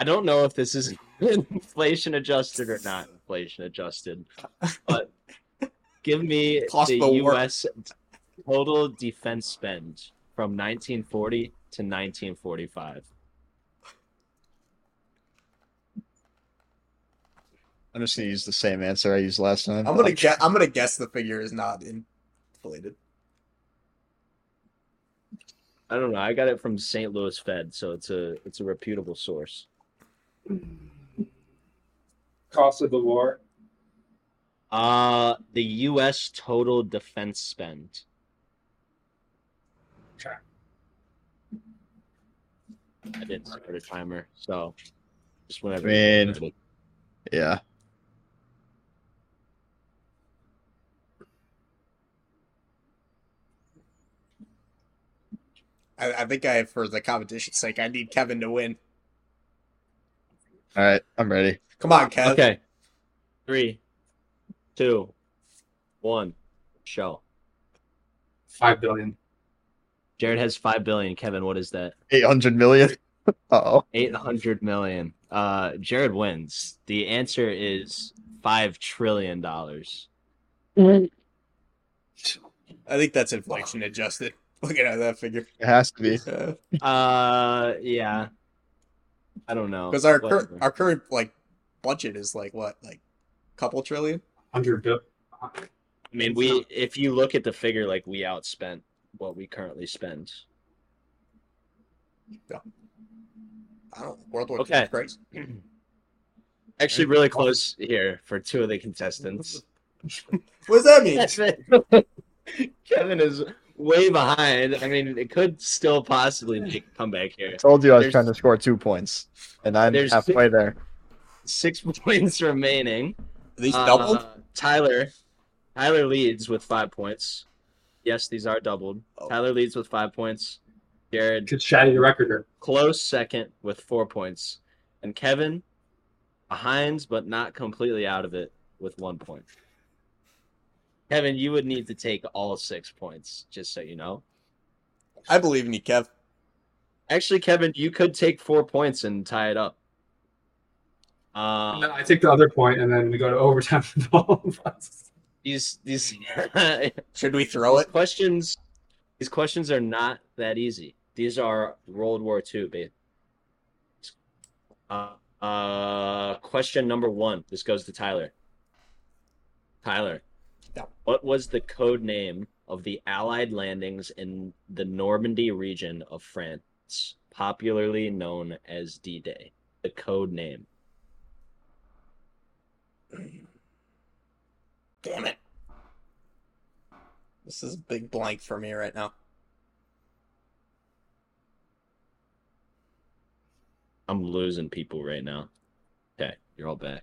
I don't know if this is inflation adjusted or not inflation adjusted, but give me Cost the U S total defense spend from nineteen forty to nineteen forty-five. I'm just gonna use the same answer I used last time. I'm gonna guess. I'm gonna guess the figure is not inflated. I don't know. I got it from Saint Louis Fed, so it's a it's a reputable source. Cost of the war. Uh the U S total defense spend. Okay. I didn't start a timer, so just whenever. I mean, yeah. I, I think I, for the competition's sake, I need Kevin to win. All right, I'm ready. Come on, Kev. Okay. Three, two, one, show. Five billion. Jarrad has five billion. Kevin, what is that? Eight hundred million. Uh-oh. Eight hundred million. Uh, Jarrad wins. The answer is five trillion dollars. I think that's inflation adjusted. Look at that figure. It has to be. Uh, yeah. I don't know. Because our cur- our current like budget is like what, like a couple trillion? Hundred billion. I mean, we, if you look at the figure, like, we outspent what we currently spend. Yeah. I don't, World War okay. Two is great. Actually, really close here for two of the contestants. What does that mean? Kevin, Kevin is way behind. I mean, it could still possibly make a comeback here. I told you I was there's, trying to score two points, and I'm halfway six, there. Six points remaining. Are these uh, doubled? Tyler, Tyler leads with five points. Yes, these are doubled. Oh. Tyler leads with five points. Jarrad could shatter the record. Close second with four points, and Kevin behind but not completely out of it with one point. Kevin, you would need to take all six points, just so you know. I believe in you, Kev. Actually, Kevin, you could take four points and tie it up. Um, no, I take the other point, and then we go to overtime for all of us. These, these should we throw it? Questions. These questions are not that easy. These are World War Two, babe. Uh, uh, question number one. This goes to Tyler. Tyler, what was the code name of the Allied landings in the Normandy region of France, popularly known as D-Day? The code name. Damn it. This is a big blank for me right now. I'm losing people right now. Okay, you're all back.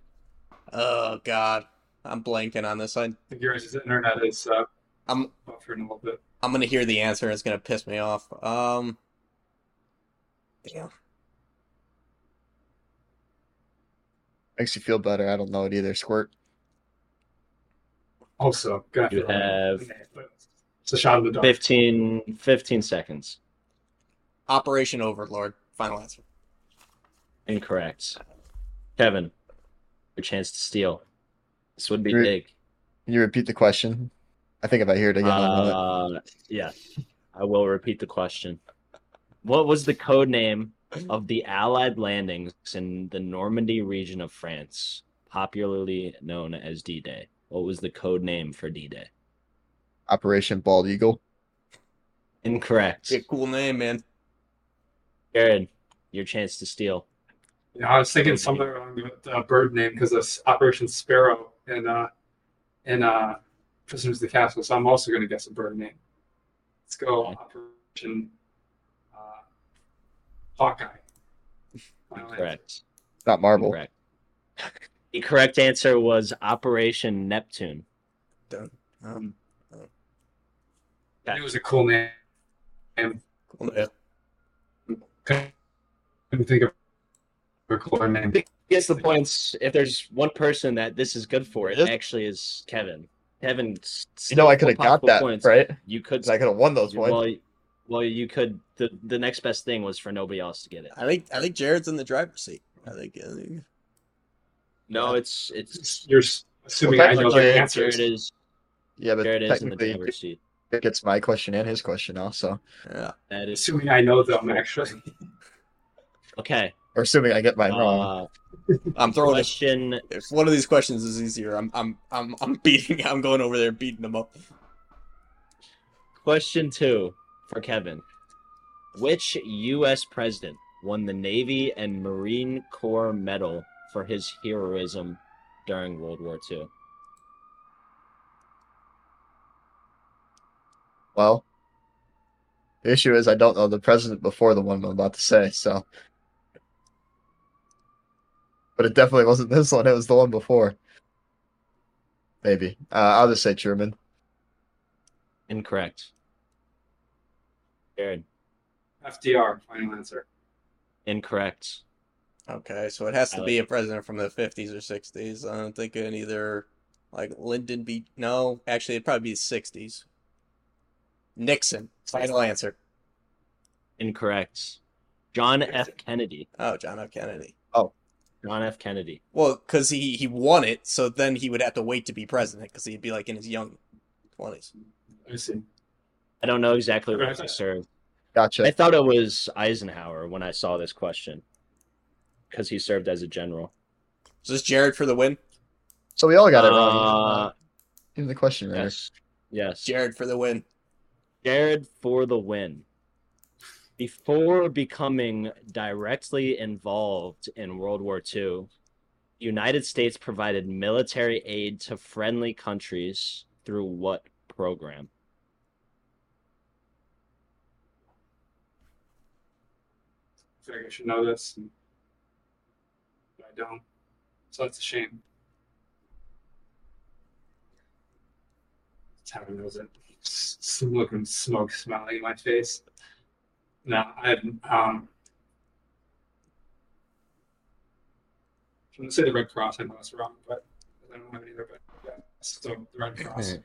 Oh, God. I'm blanking on this. I think yours is internet. It's uh, I'm buffering a little bit. I'm going to hear the answer. It's going to piss me off. Um, damn. Makes you feel better. I don't know it either. Squirt. Also, got you have it's a shot of the dark. fifteen, fifteen seconds. Operation Overlord. Final answer. Incorrect. Kevin, your chance to steal. This would be Re- big. Can you repeat the question? I think if I hear it again, uh, I know it. Yeah, I will repeat the question. What was the code name of the Allied landings in the Normandy region of France, popularly known as D-Day? What was the code name for D-Day? Operation Bald Eagle. Incorrect. Yeah, cool name, man. Jarrad, your chance to steal. Yeah, I was thinking something wrong with the uh, bird name because it's Operation Sparrow and uh, and uh, Prisoners of the Castle. So I'm also going to guess a bird name. Let's go okay. Operation uh, Hawkeye. Correct. Answer. Not Marvel. Correct. The correct answer was Operation Neptune. Done. Um, um, yeah. It was a cool name. Cool name. Couldn't think of a cooler name. I think he gets the points. If there's one person that this is good for, it actually is Kevin. Kevin, you know, I could have got that points. Right. You could. I could have won those points. Well, well, you could. The, the next best thing was for nobody else to get it. I think. I think Jarrad's in the driver's seat. I think. I think... No, it's it's. You're assuming well, I know the answer. It is. Yeah, but Jarrad technically, is in the seat. It gets my question and his question also. Yeah, that is assuming I know them actually. Okay. Or assuming I get mine uh, wrong. I'm throwing question. It. If one of these questions is easier, I'm I'm I'm I'm beating. I'm going over there beating them up. Question two for Kevin: which U S president won the Navy and Marine Corps Medal for his heroism during World War Two? Well, the issue is I don't know the president before the one I'm about to say, so. But it definitely wasn't this one. It was the one before. Maybe. Uh, I'll just say Truman. Incorrect. Jarrad. F D R, final answer. Incorrect. Okay, so it has to be a president from the fifties or sixties. I'm thinking either like Lyndon B. No, actually, it'd probably be the sixties. Nixon. Final answer. Incorrect. John F. Kennedy. Oh, John F. Kennedy. Oh, John F. Kennedy. Well, because he, he won it, so then he would have to wait to be president because he'd be like in his young twenties. I see. I don't know exactly what he served. Gotcha. I thought it was Eisenhower when I saw this question, because he served as a general. Is this Jarrad for the win? So we all got it uh, wrong. in the question right? Yes. Yes. Jarrad for the win. Jarrad for the win. Before becoming directly involved in World War Two, the United States provided military aid to friendly countries through what program? I feel like I should know this, but I don't. So that's a shame. Tara knows it. Just looking smoke smelling in my face. No, I um. I'm gonna say the Red Cross. I know it's wrong, but I don't have it either. But yeah, so the Red Cross.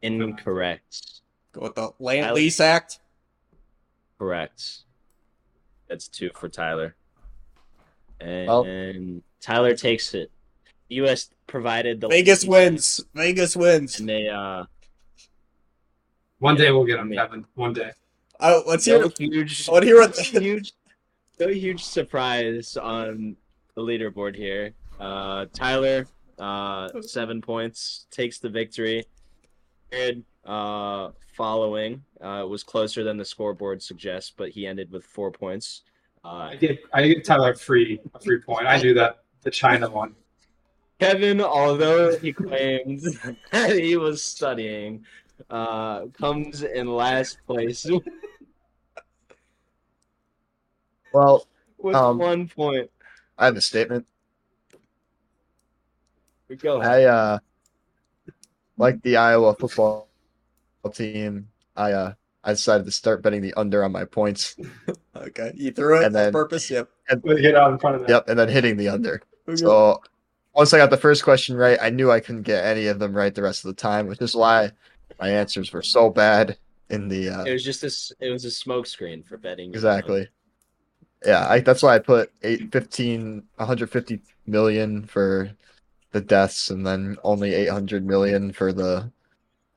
Incorrect. Go with the Land Lease Act. Correct. That's two for Tyler. And, oh. and Tyler takes it. The U S provided the Vegas wins. Vegas wins. And they uh. One day we'll get them, Kevin. One day. Oh, let's hear so huge. What hear what huge? So huge surprise on the leaderboard here. Uh, Tyler, uh, seven points, takes the victory. Jared, uh, following, uh, was closer than the scoreboard suggests, but he ended with four points. Uh, I gave I gave Tyler a free a free point. I knew that the China one. Kevin, although he claimed that he was studying, uh, comes in last place. Well, with um, one point. I have a statement. We go. I uh, like the Iowa football team. I uh, I decided to start betting the under on my points. Okay, you threw it and then, on purpose. Yep. And, hit out in front of that. Yep, and then hitting the under. So once I got the first question right, I knew I couldn't get any of them right the rest of the time, which is why my answers were so bad in the. Uh, it was just this. It was a smokescreen for betting. Exactly. Know. Yeah, I, that's why I put eight, fifteen, one hundred fifty million for the deaths, and then only eight hundred million for the.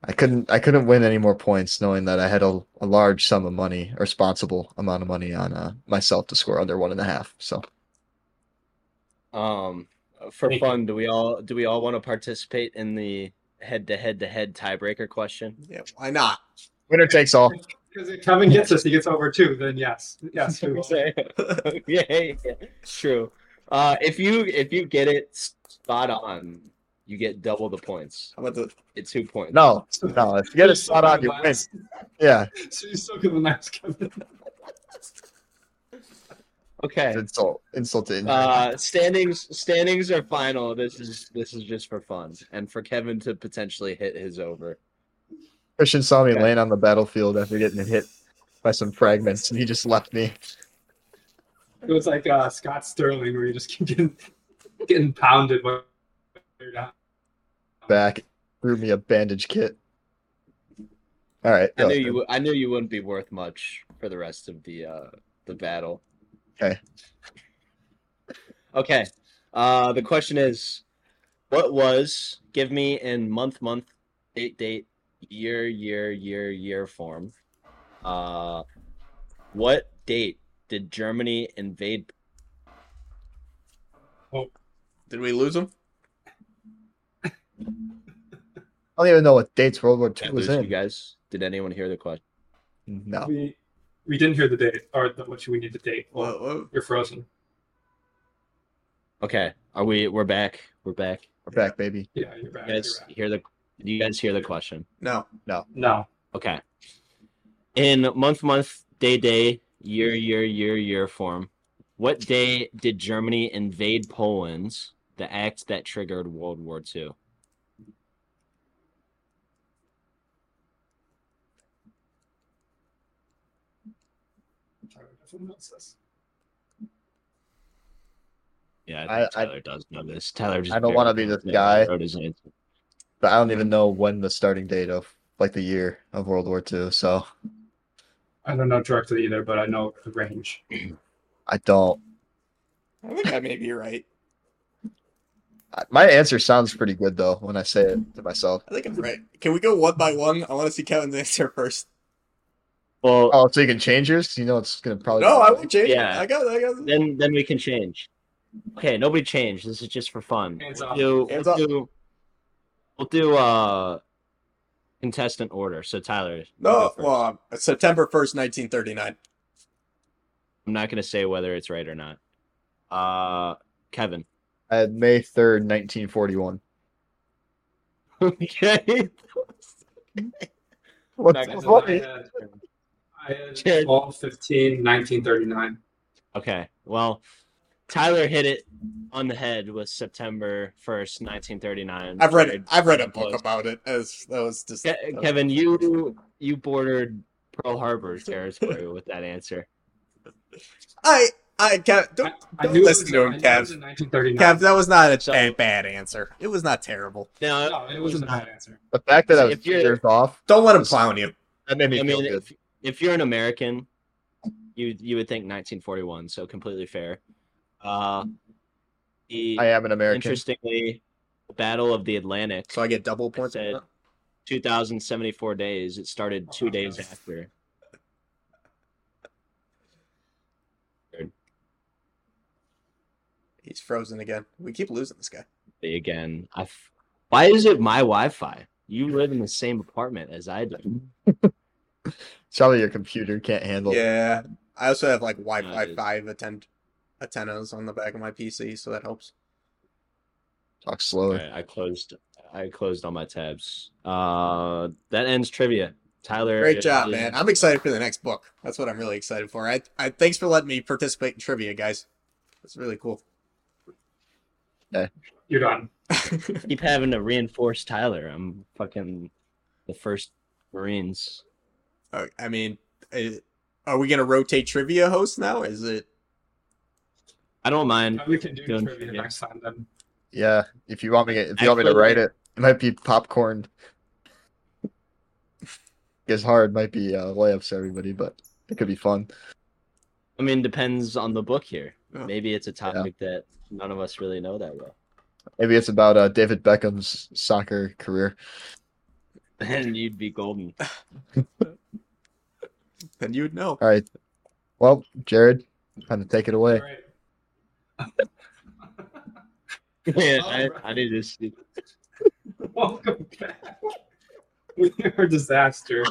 I couldn't. I couldn't win any more points, knowing that I had a, a large sum of money, a responsible amount of money on uh, myself to score under one and a half. So. Um, for fun, do we all do we all want to participate in the head to head to head tiebreaker question? Yeah, why not? Winner takes all. Because if Kevin gets us, he gets over two. Then yes, yes, we will say. yeah, yeah, true. Uh, if you if you get it spot on, you get double the points. How about the? It's two points. No, no. If you get it spot on, you win. Yeah. So you still get the last, Kevin. Okay. Insult, insult to injury. Uh, standings, standings are final. This is this is just for fun and for Kevin to potentially hit his over. Christian saw me okay. laying on the battlefield after getting hit by some fragments, and he just left me. It was like uh, Scott Sterling, where you just keep getting, getting pounded when you're down. Back threw me a bandage kit. All right, I knew you. I knew you wouldn't be worth much for the rest of the uh, the battle. Okay. Okay. Uh, the question is, what was? Give me in month, month, date, date. year year year year form uh what date did Germany invade? Oh, did we lose them? I don't even know what dates World War Two was in. You guys, did anyone hear the question? No, we we didn't hear the date or the, what should we need the date? Well, whoa, whoa. You're frozen. Okay, are we we're back we're back we're back baby. Yeah, you're back. You guys you're back. Hear the Do you guys hear the question? No, no, no. Okay. In month, month, day, day, year, year, year, year form, what day did Germany invade Poland, the act that triggered World War Two? Yeah, I think I, Tyler I, does know this. Tyler just I don't want to be this guy. Wrote his answer. But I don't even know when the starting date of, like, the year of World War Two, so. I don't know directly either, but I know the range. I don't. I think I may be right. My answer sounds pretty good, though, when I say it to myself. I think I'm right. Can we go one by one? I want to see Kevin's answer first. Well, oh, so you can change yours? You know it's going to probably... No, I won't change yeah. it. I got it. I got it. Then, then we can change. Okay, nobody change. This is just for fun. Hands off. We'll do... We'll do uh, contestant order. So, Tyler. No, well, uh, September first, nineteen thirty-nine. I'm not going to say whether it's right or not. Uh, Kevin. Uh, May third, nineteen forty-one. Okay. What's the point? I had twelve fifteen, nineteen thirty-nine. Okay, well, Tyler hit it on the head with September first, nineteen thirty-nine. I've read it. I've read a book about it. As that was just Ke- Kevin, you you bordered Pearl Harbor territory with that answer. I I Kev, don't, I, I don't listen was, to him, Kev. Kev, that was not a so, bad, bad answer. It was not terrible. No, no it wasn't a bad answer. The fact that I was jerked off. Don't let him clown you. That made me I feel mean, good. If, if you're an American, you you would think nineteen forty-one, so completely fair. Uh, the, I am an American. Interestingly, the Battle of the Atlantic. So I get double points? Said oh. two thousand seventy-four days. It started two oh, days gosh. after. He's frozen again. We keep losing this guy. Again. I f- Why is it my Wi-Fi? You live in the same apartment as I do. Probably your computer can't handle yeah. it. Yeah. I also have like Wi-Fi no, five atten- antennas on the back of my P C, so that helps. Talk slower. Right, I closed I closed all my tabs. Uh, that ends trivia. Tyler. Great job, is- man. I'm excited for the next book. That's what I'm really excited for. I, I thanks for letting me participate in trivia, guys. That's really cool. Yeah. You're done. Keep having to reinforce Tyler. I'm fucking the first Marines. Uh, I mean, is, are we going to rotate trivia hosts now? Is it? I don't mind. We can do trivia, trivia next time then. Yeah, if you want me, if you Actually, want me to write it, it might be popcorned. It's hard. Might be uh, layups, everybody, but it could be fun. I mean, depends on the book here. Oh. Maybe it's a topic yeah. that none of us really know that well. Maybe it's about uh, David Beckham's soccer career. Then you'd be golden. Then you'd know. All right. Well, Jarrad, time to take it away. All right. Man, All I, right. I need this shit. Welcome back. We are a disaster.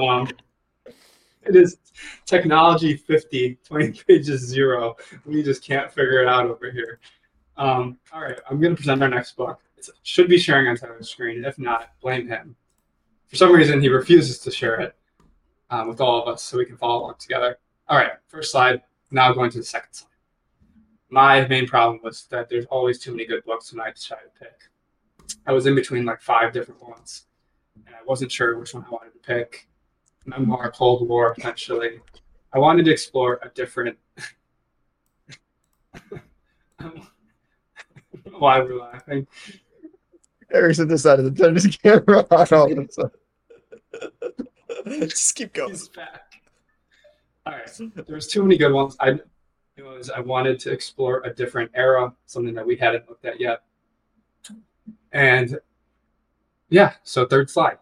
Um, it is technology fifty, twenty pages zero. We just can't figure it out over here. Um, all right, I'm going to present our next book. It should be sharing on Tyler's screen. If not, blame him. For some reason, he refuses to share it um, with all of us so we can follow along together. All right, first slide. Now going to the second slide. My main problem was that there's always too many good books, and I decided to pick. I was in between like five different ones, and I wasn't sure which one I wanted to pick. Memoir, Cold War, potentially. I wanted to explore a different... Why we're laughing. Erickson decided to turn his camera on all of a sudden. Just keep going. He's back. All right. So there's too many good ones. I it was I wanted to explore a different era, something that we hadn't looked at yet. And yeah, so third slide.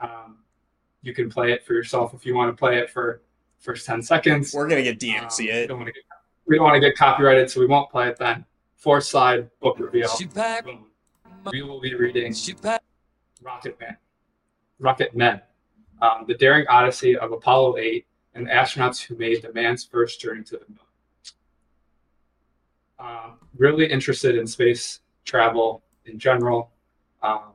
Um, you can play it for yourself if you want to play it for the first ten seconds. We're gonna get D M C A'd. Um, we don't want to get copyrighted, so we won't play it then. Fourth slide, book reveal. Boom. We will be reading Rocket Man. Rocket Men. Um, the daring odyssey of Apollo eight and the astronauts who made the man's first journey to the moon. Um, really interested in space travel in general, um,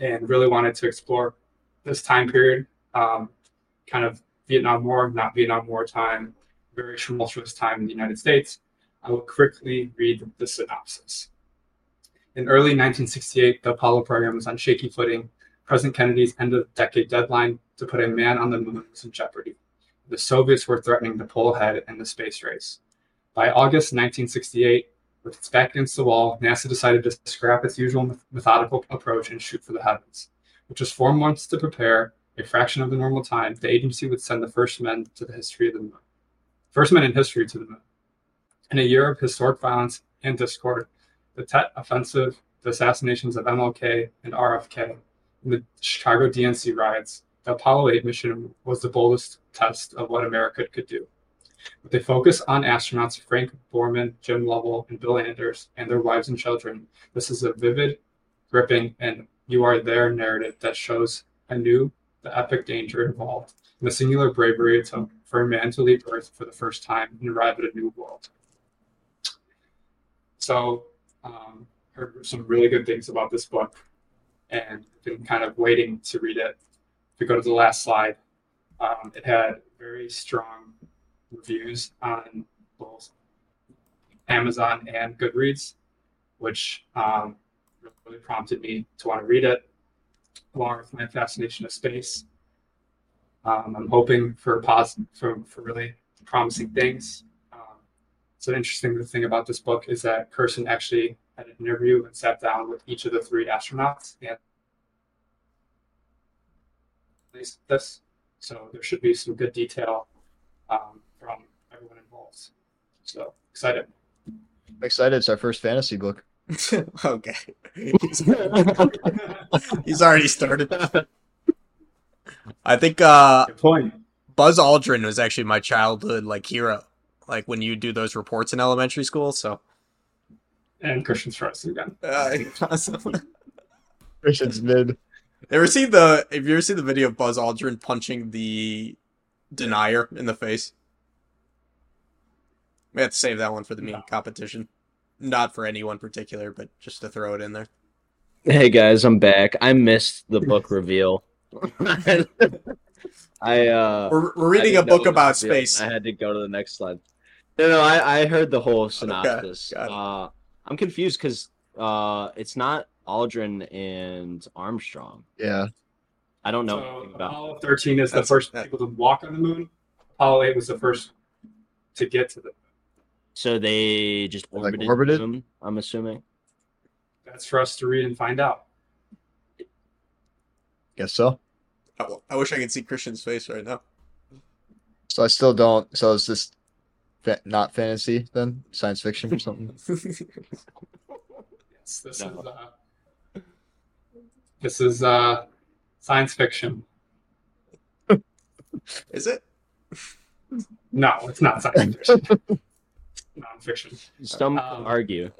and really wanted to explore this time period, um, kind of Vietnam War, not Vietnam War time, very tumultuous time in the United States. I will quickly read the synopsis. In early nineteen sixty-eight, the Apollo program was on shaky footing. President Kennedy's end-of-decade deadline to put a man on the moon was in jeopardy. The Soviets were threatening to pull ahead in the space race. By August nineteen sixty-eight, with its back against the wall, NASA decided to scrap its usual methodical approach and shoot for the heavens. Which was four months to prepare, a fraction of the normal time, the agency would send the first men to the history of the moon. First men in history to the moon. In a year of historic violence and discord, the Tet Offensive, the assassinations of M L K and R F K, and the Chicago D N C riots, the Apollo eight mission was the boldest test of what America could do. With a focus on astronauts Frank Borman, Jim Lovell, and Bill Anders, and their wives and children, this is a vivid gripping, and you are their narrative that shows anew the epic danger involved, and the singular bravery it took for a man to leave Earth for the first time and arrive at a new world. So um, heard some really good things about this book, and been kind of waiting to read it. If we go to the last slide, um, it had very strong reviews on both Amazon and Goodreads, which um, really prompted me to want to read it, along with my fascination of space. Um, I'm hoping for positive, for, for really promising things. Um, so the interesting thing about this book is that Kirsten actually had an interview and sat down with each of the three astronauts and this. So there should be some good detail um, from everyone involved. So excited. I'm excited. It's our first fantasy book. Okay. He's already started. I think uh, Good point. Buzz Aldrin was actually my childhood like hero. Like when you do those reports in elementary school, so. And Christian Strauss again. Uh, Christian's mid. Ever seen the? Have you ever seen the video of Buzz Aldrin punching the denier in the face? We have to save that one for the meme no. competition. Not for anyone particular, but just to throw it in there. Hey guys, I'm back. I missed the book reveal. I uh, we're, we're reading a book about space. I had to go to the next slide. No, no, I, I heard the whole synopsis. Okay, uh, I'm confused because uh, it's not Aldrin and Armstrong. Yeah, I don't know. So about Apollo thirteen is the first that. people to walk on the moon. Apollo eight was the first to get to the moon. So they just orbited, like orbited? Them, I'm assuming. That's for us to read and find out. Guess so. Oh, I wish I could see Christian's face right now. So I still don't. So is this fa- not fantasy then? Science fiction or something? Yes, this no. is uh, this is uh, science fiction. Is it? No, it's not science fiction. Nonfiction. Some um, argue.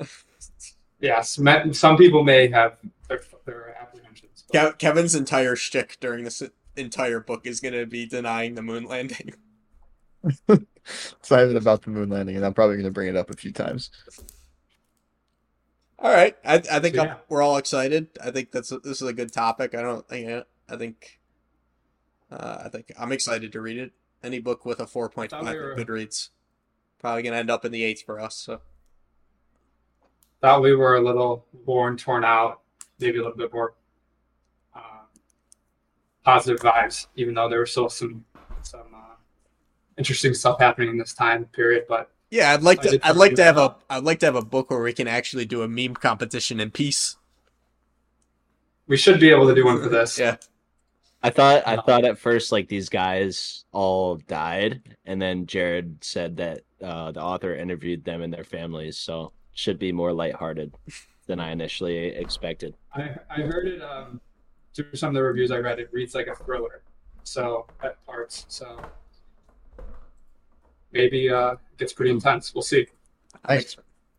Yes, yeah, some people may have their, their apprehensions. But... Kevin's entire shtick during this entire book is going to be denying the moon landing. It's not even about the moon landing, and I'm probably going to bring it up a few times. All right, I, I think so, yeah. we're all excited. I think that's this is a good topic. I don't think I think uh, I think I'm excited to read it. Any book with a four point five Goodreads. Probably going to end up in the eights for us. So. Thought we were a little worn, torn out, maybe a little bit more uh, positive vibes, even though there was still some some uh, interesting stuff happening in this time period. But yeah, I'd like to I'd like to have a I'd like to have a book where we can actually do a meme competition in peace. We should be able to do one for this. Yeah. I thought I thought at first like these guys all died, and then Jarrad said that uh, the author interviewed them and their families, so should be more lighthearted than I initially expected. I, I heard it um, through some of the reviews I read. It reads like a thriller, so at parts, so maybe uh, it gets pretty intense. We'll see. I,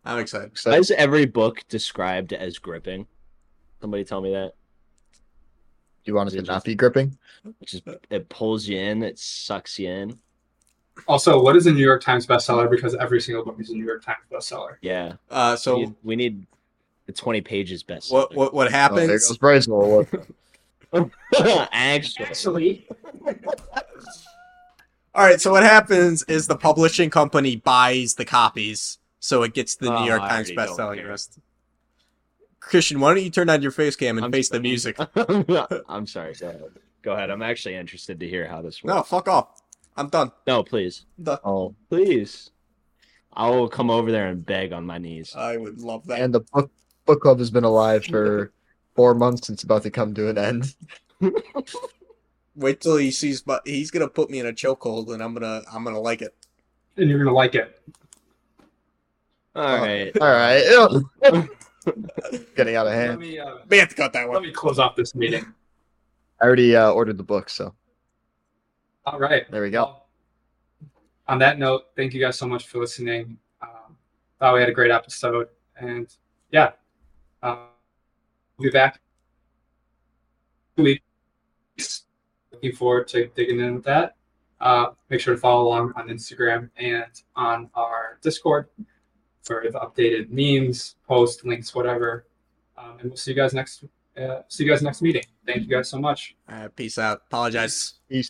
I'm excited. So. Is every book described as gripping? Somebody tell me that. You want it to not be gripping? It, just, it pulls you in. It sucks you in. Also, what is a New York Times bestseller? Because every single book is a New York Times bestseller. Yeah. Uh, so we need, we need the twenty pages bestseller. What what, what happens? Oh, Actually. Actually. All right. So what happens is the publishing company buys the copies, so it gets the oh, New York I Times bestseller list. Christian, why don't you turn on your face cam and I'm face sorry. the music? I'm sorry. Go ahead. Go ahead. I'm actually interested to hear how this works. No, fuck off. I'm done. No, please. I'm done. Oh, please. I will come over there and beg on my knees. I would love that. And the book, book club has been alive for four months. It's about to come to an end. Wait till he sees. But he's gonna put me in a chokehold, and I'm gonna, I'm gonna like it. And you're gonna like it. All uh, right. All right. Getting out of hand. We uh, have to cut that one. Let me close off this meeting. I already uh, ordered the book, so. All right. There we go. Well, on that note, thank you guys so much for listening. Um, thought we had a great episode, and yeah, uh, We'll be back in two weeks. Looking forward to digging in with that. Uh, make sure to follow along on Instagram and on our Discord for the updated memes, posts, links, whatever. Um, and we'll see you guys next. Uh, see you guys next meeting. Thank you guys so much. All right, peace out. Apologize. Peace.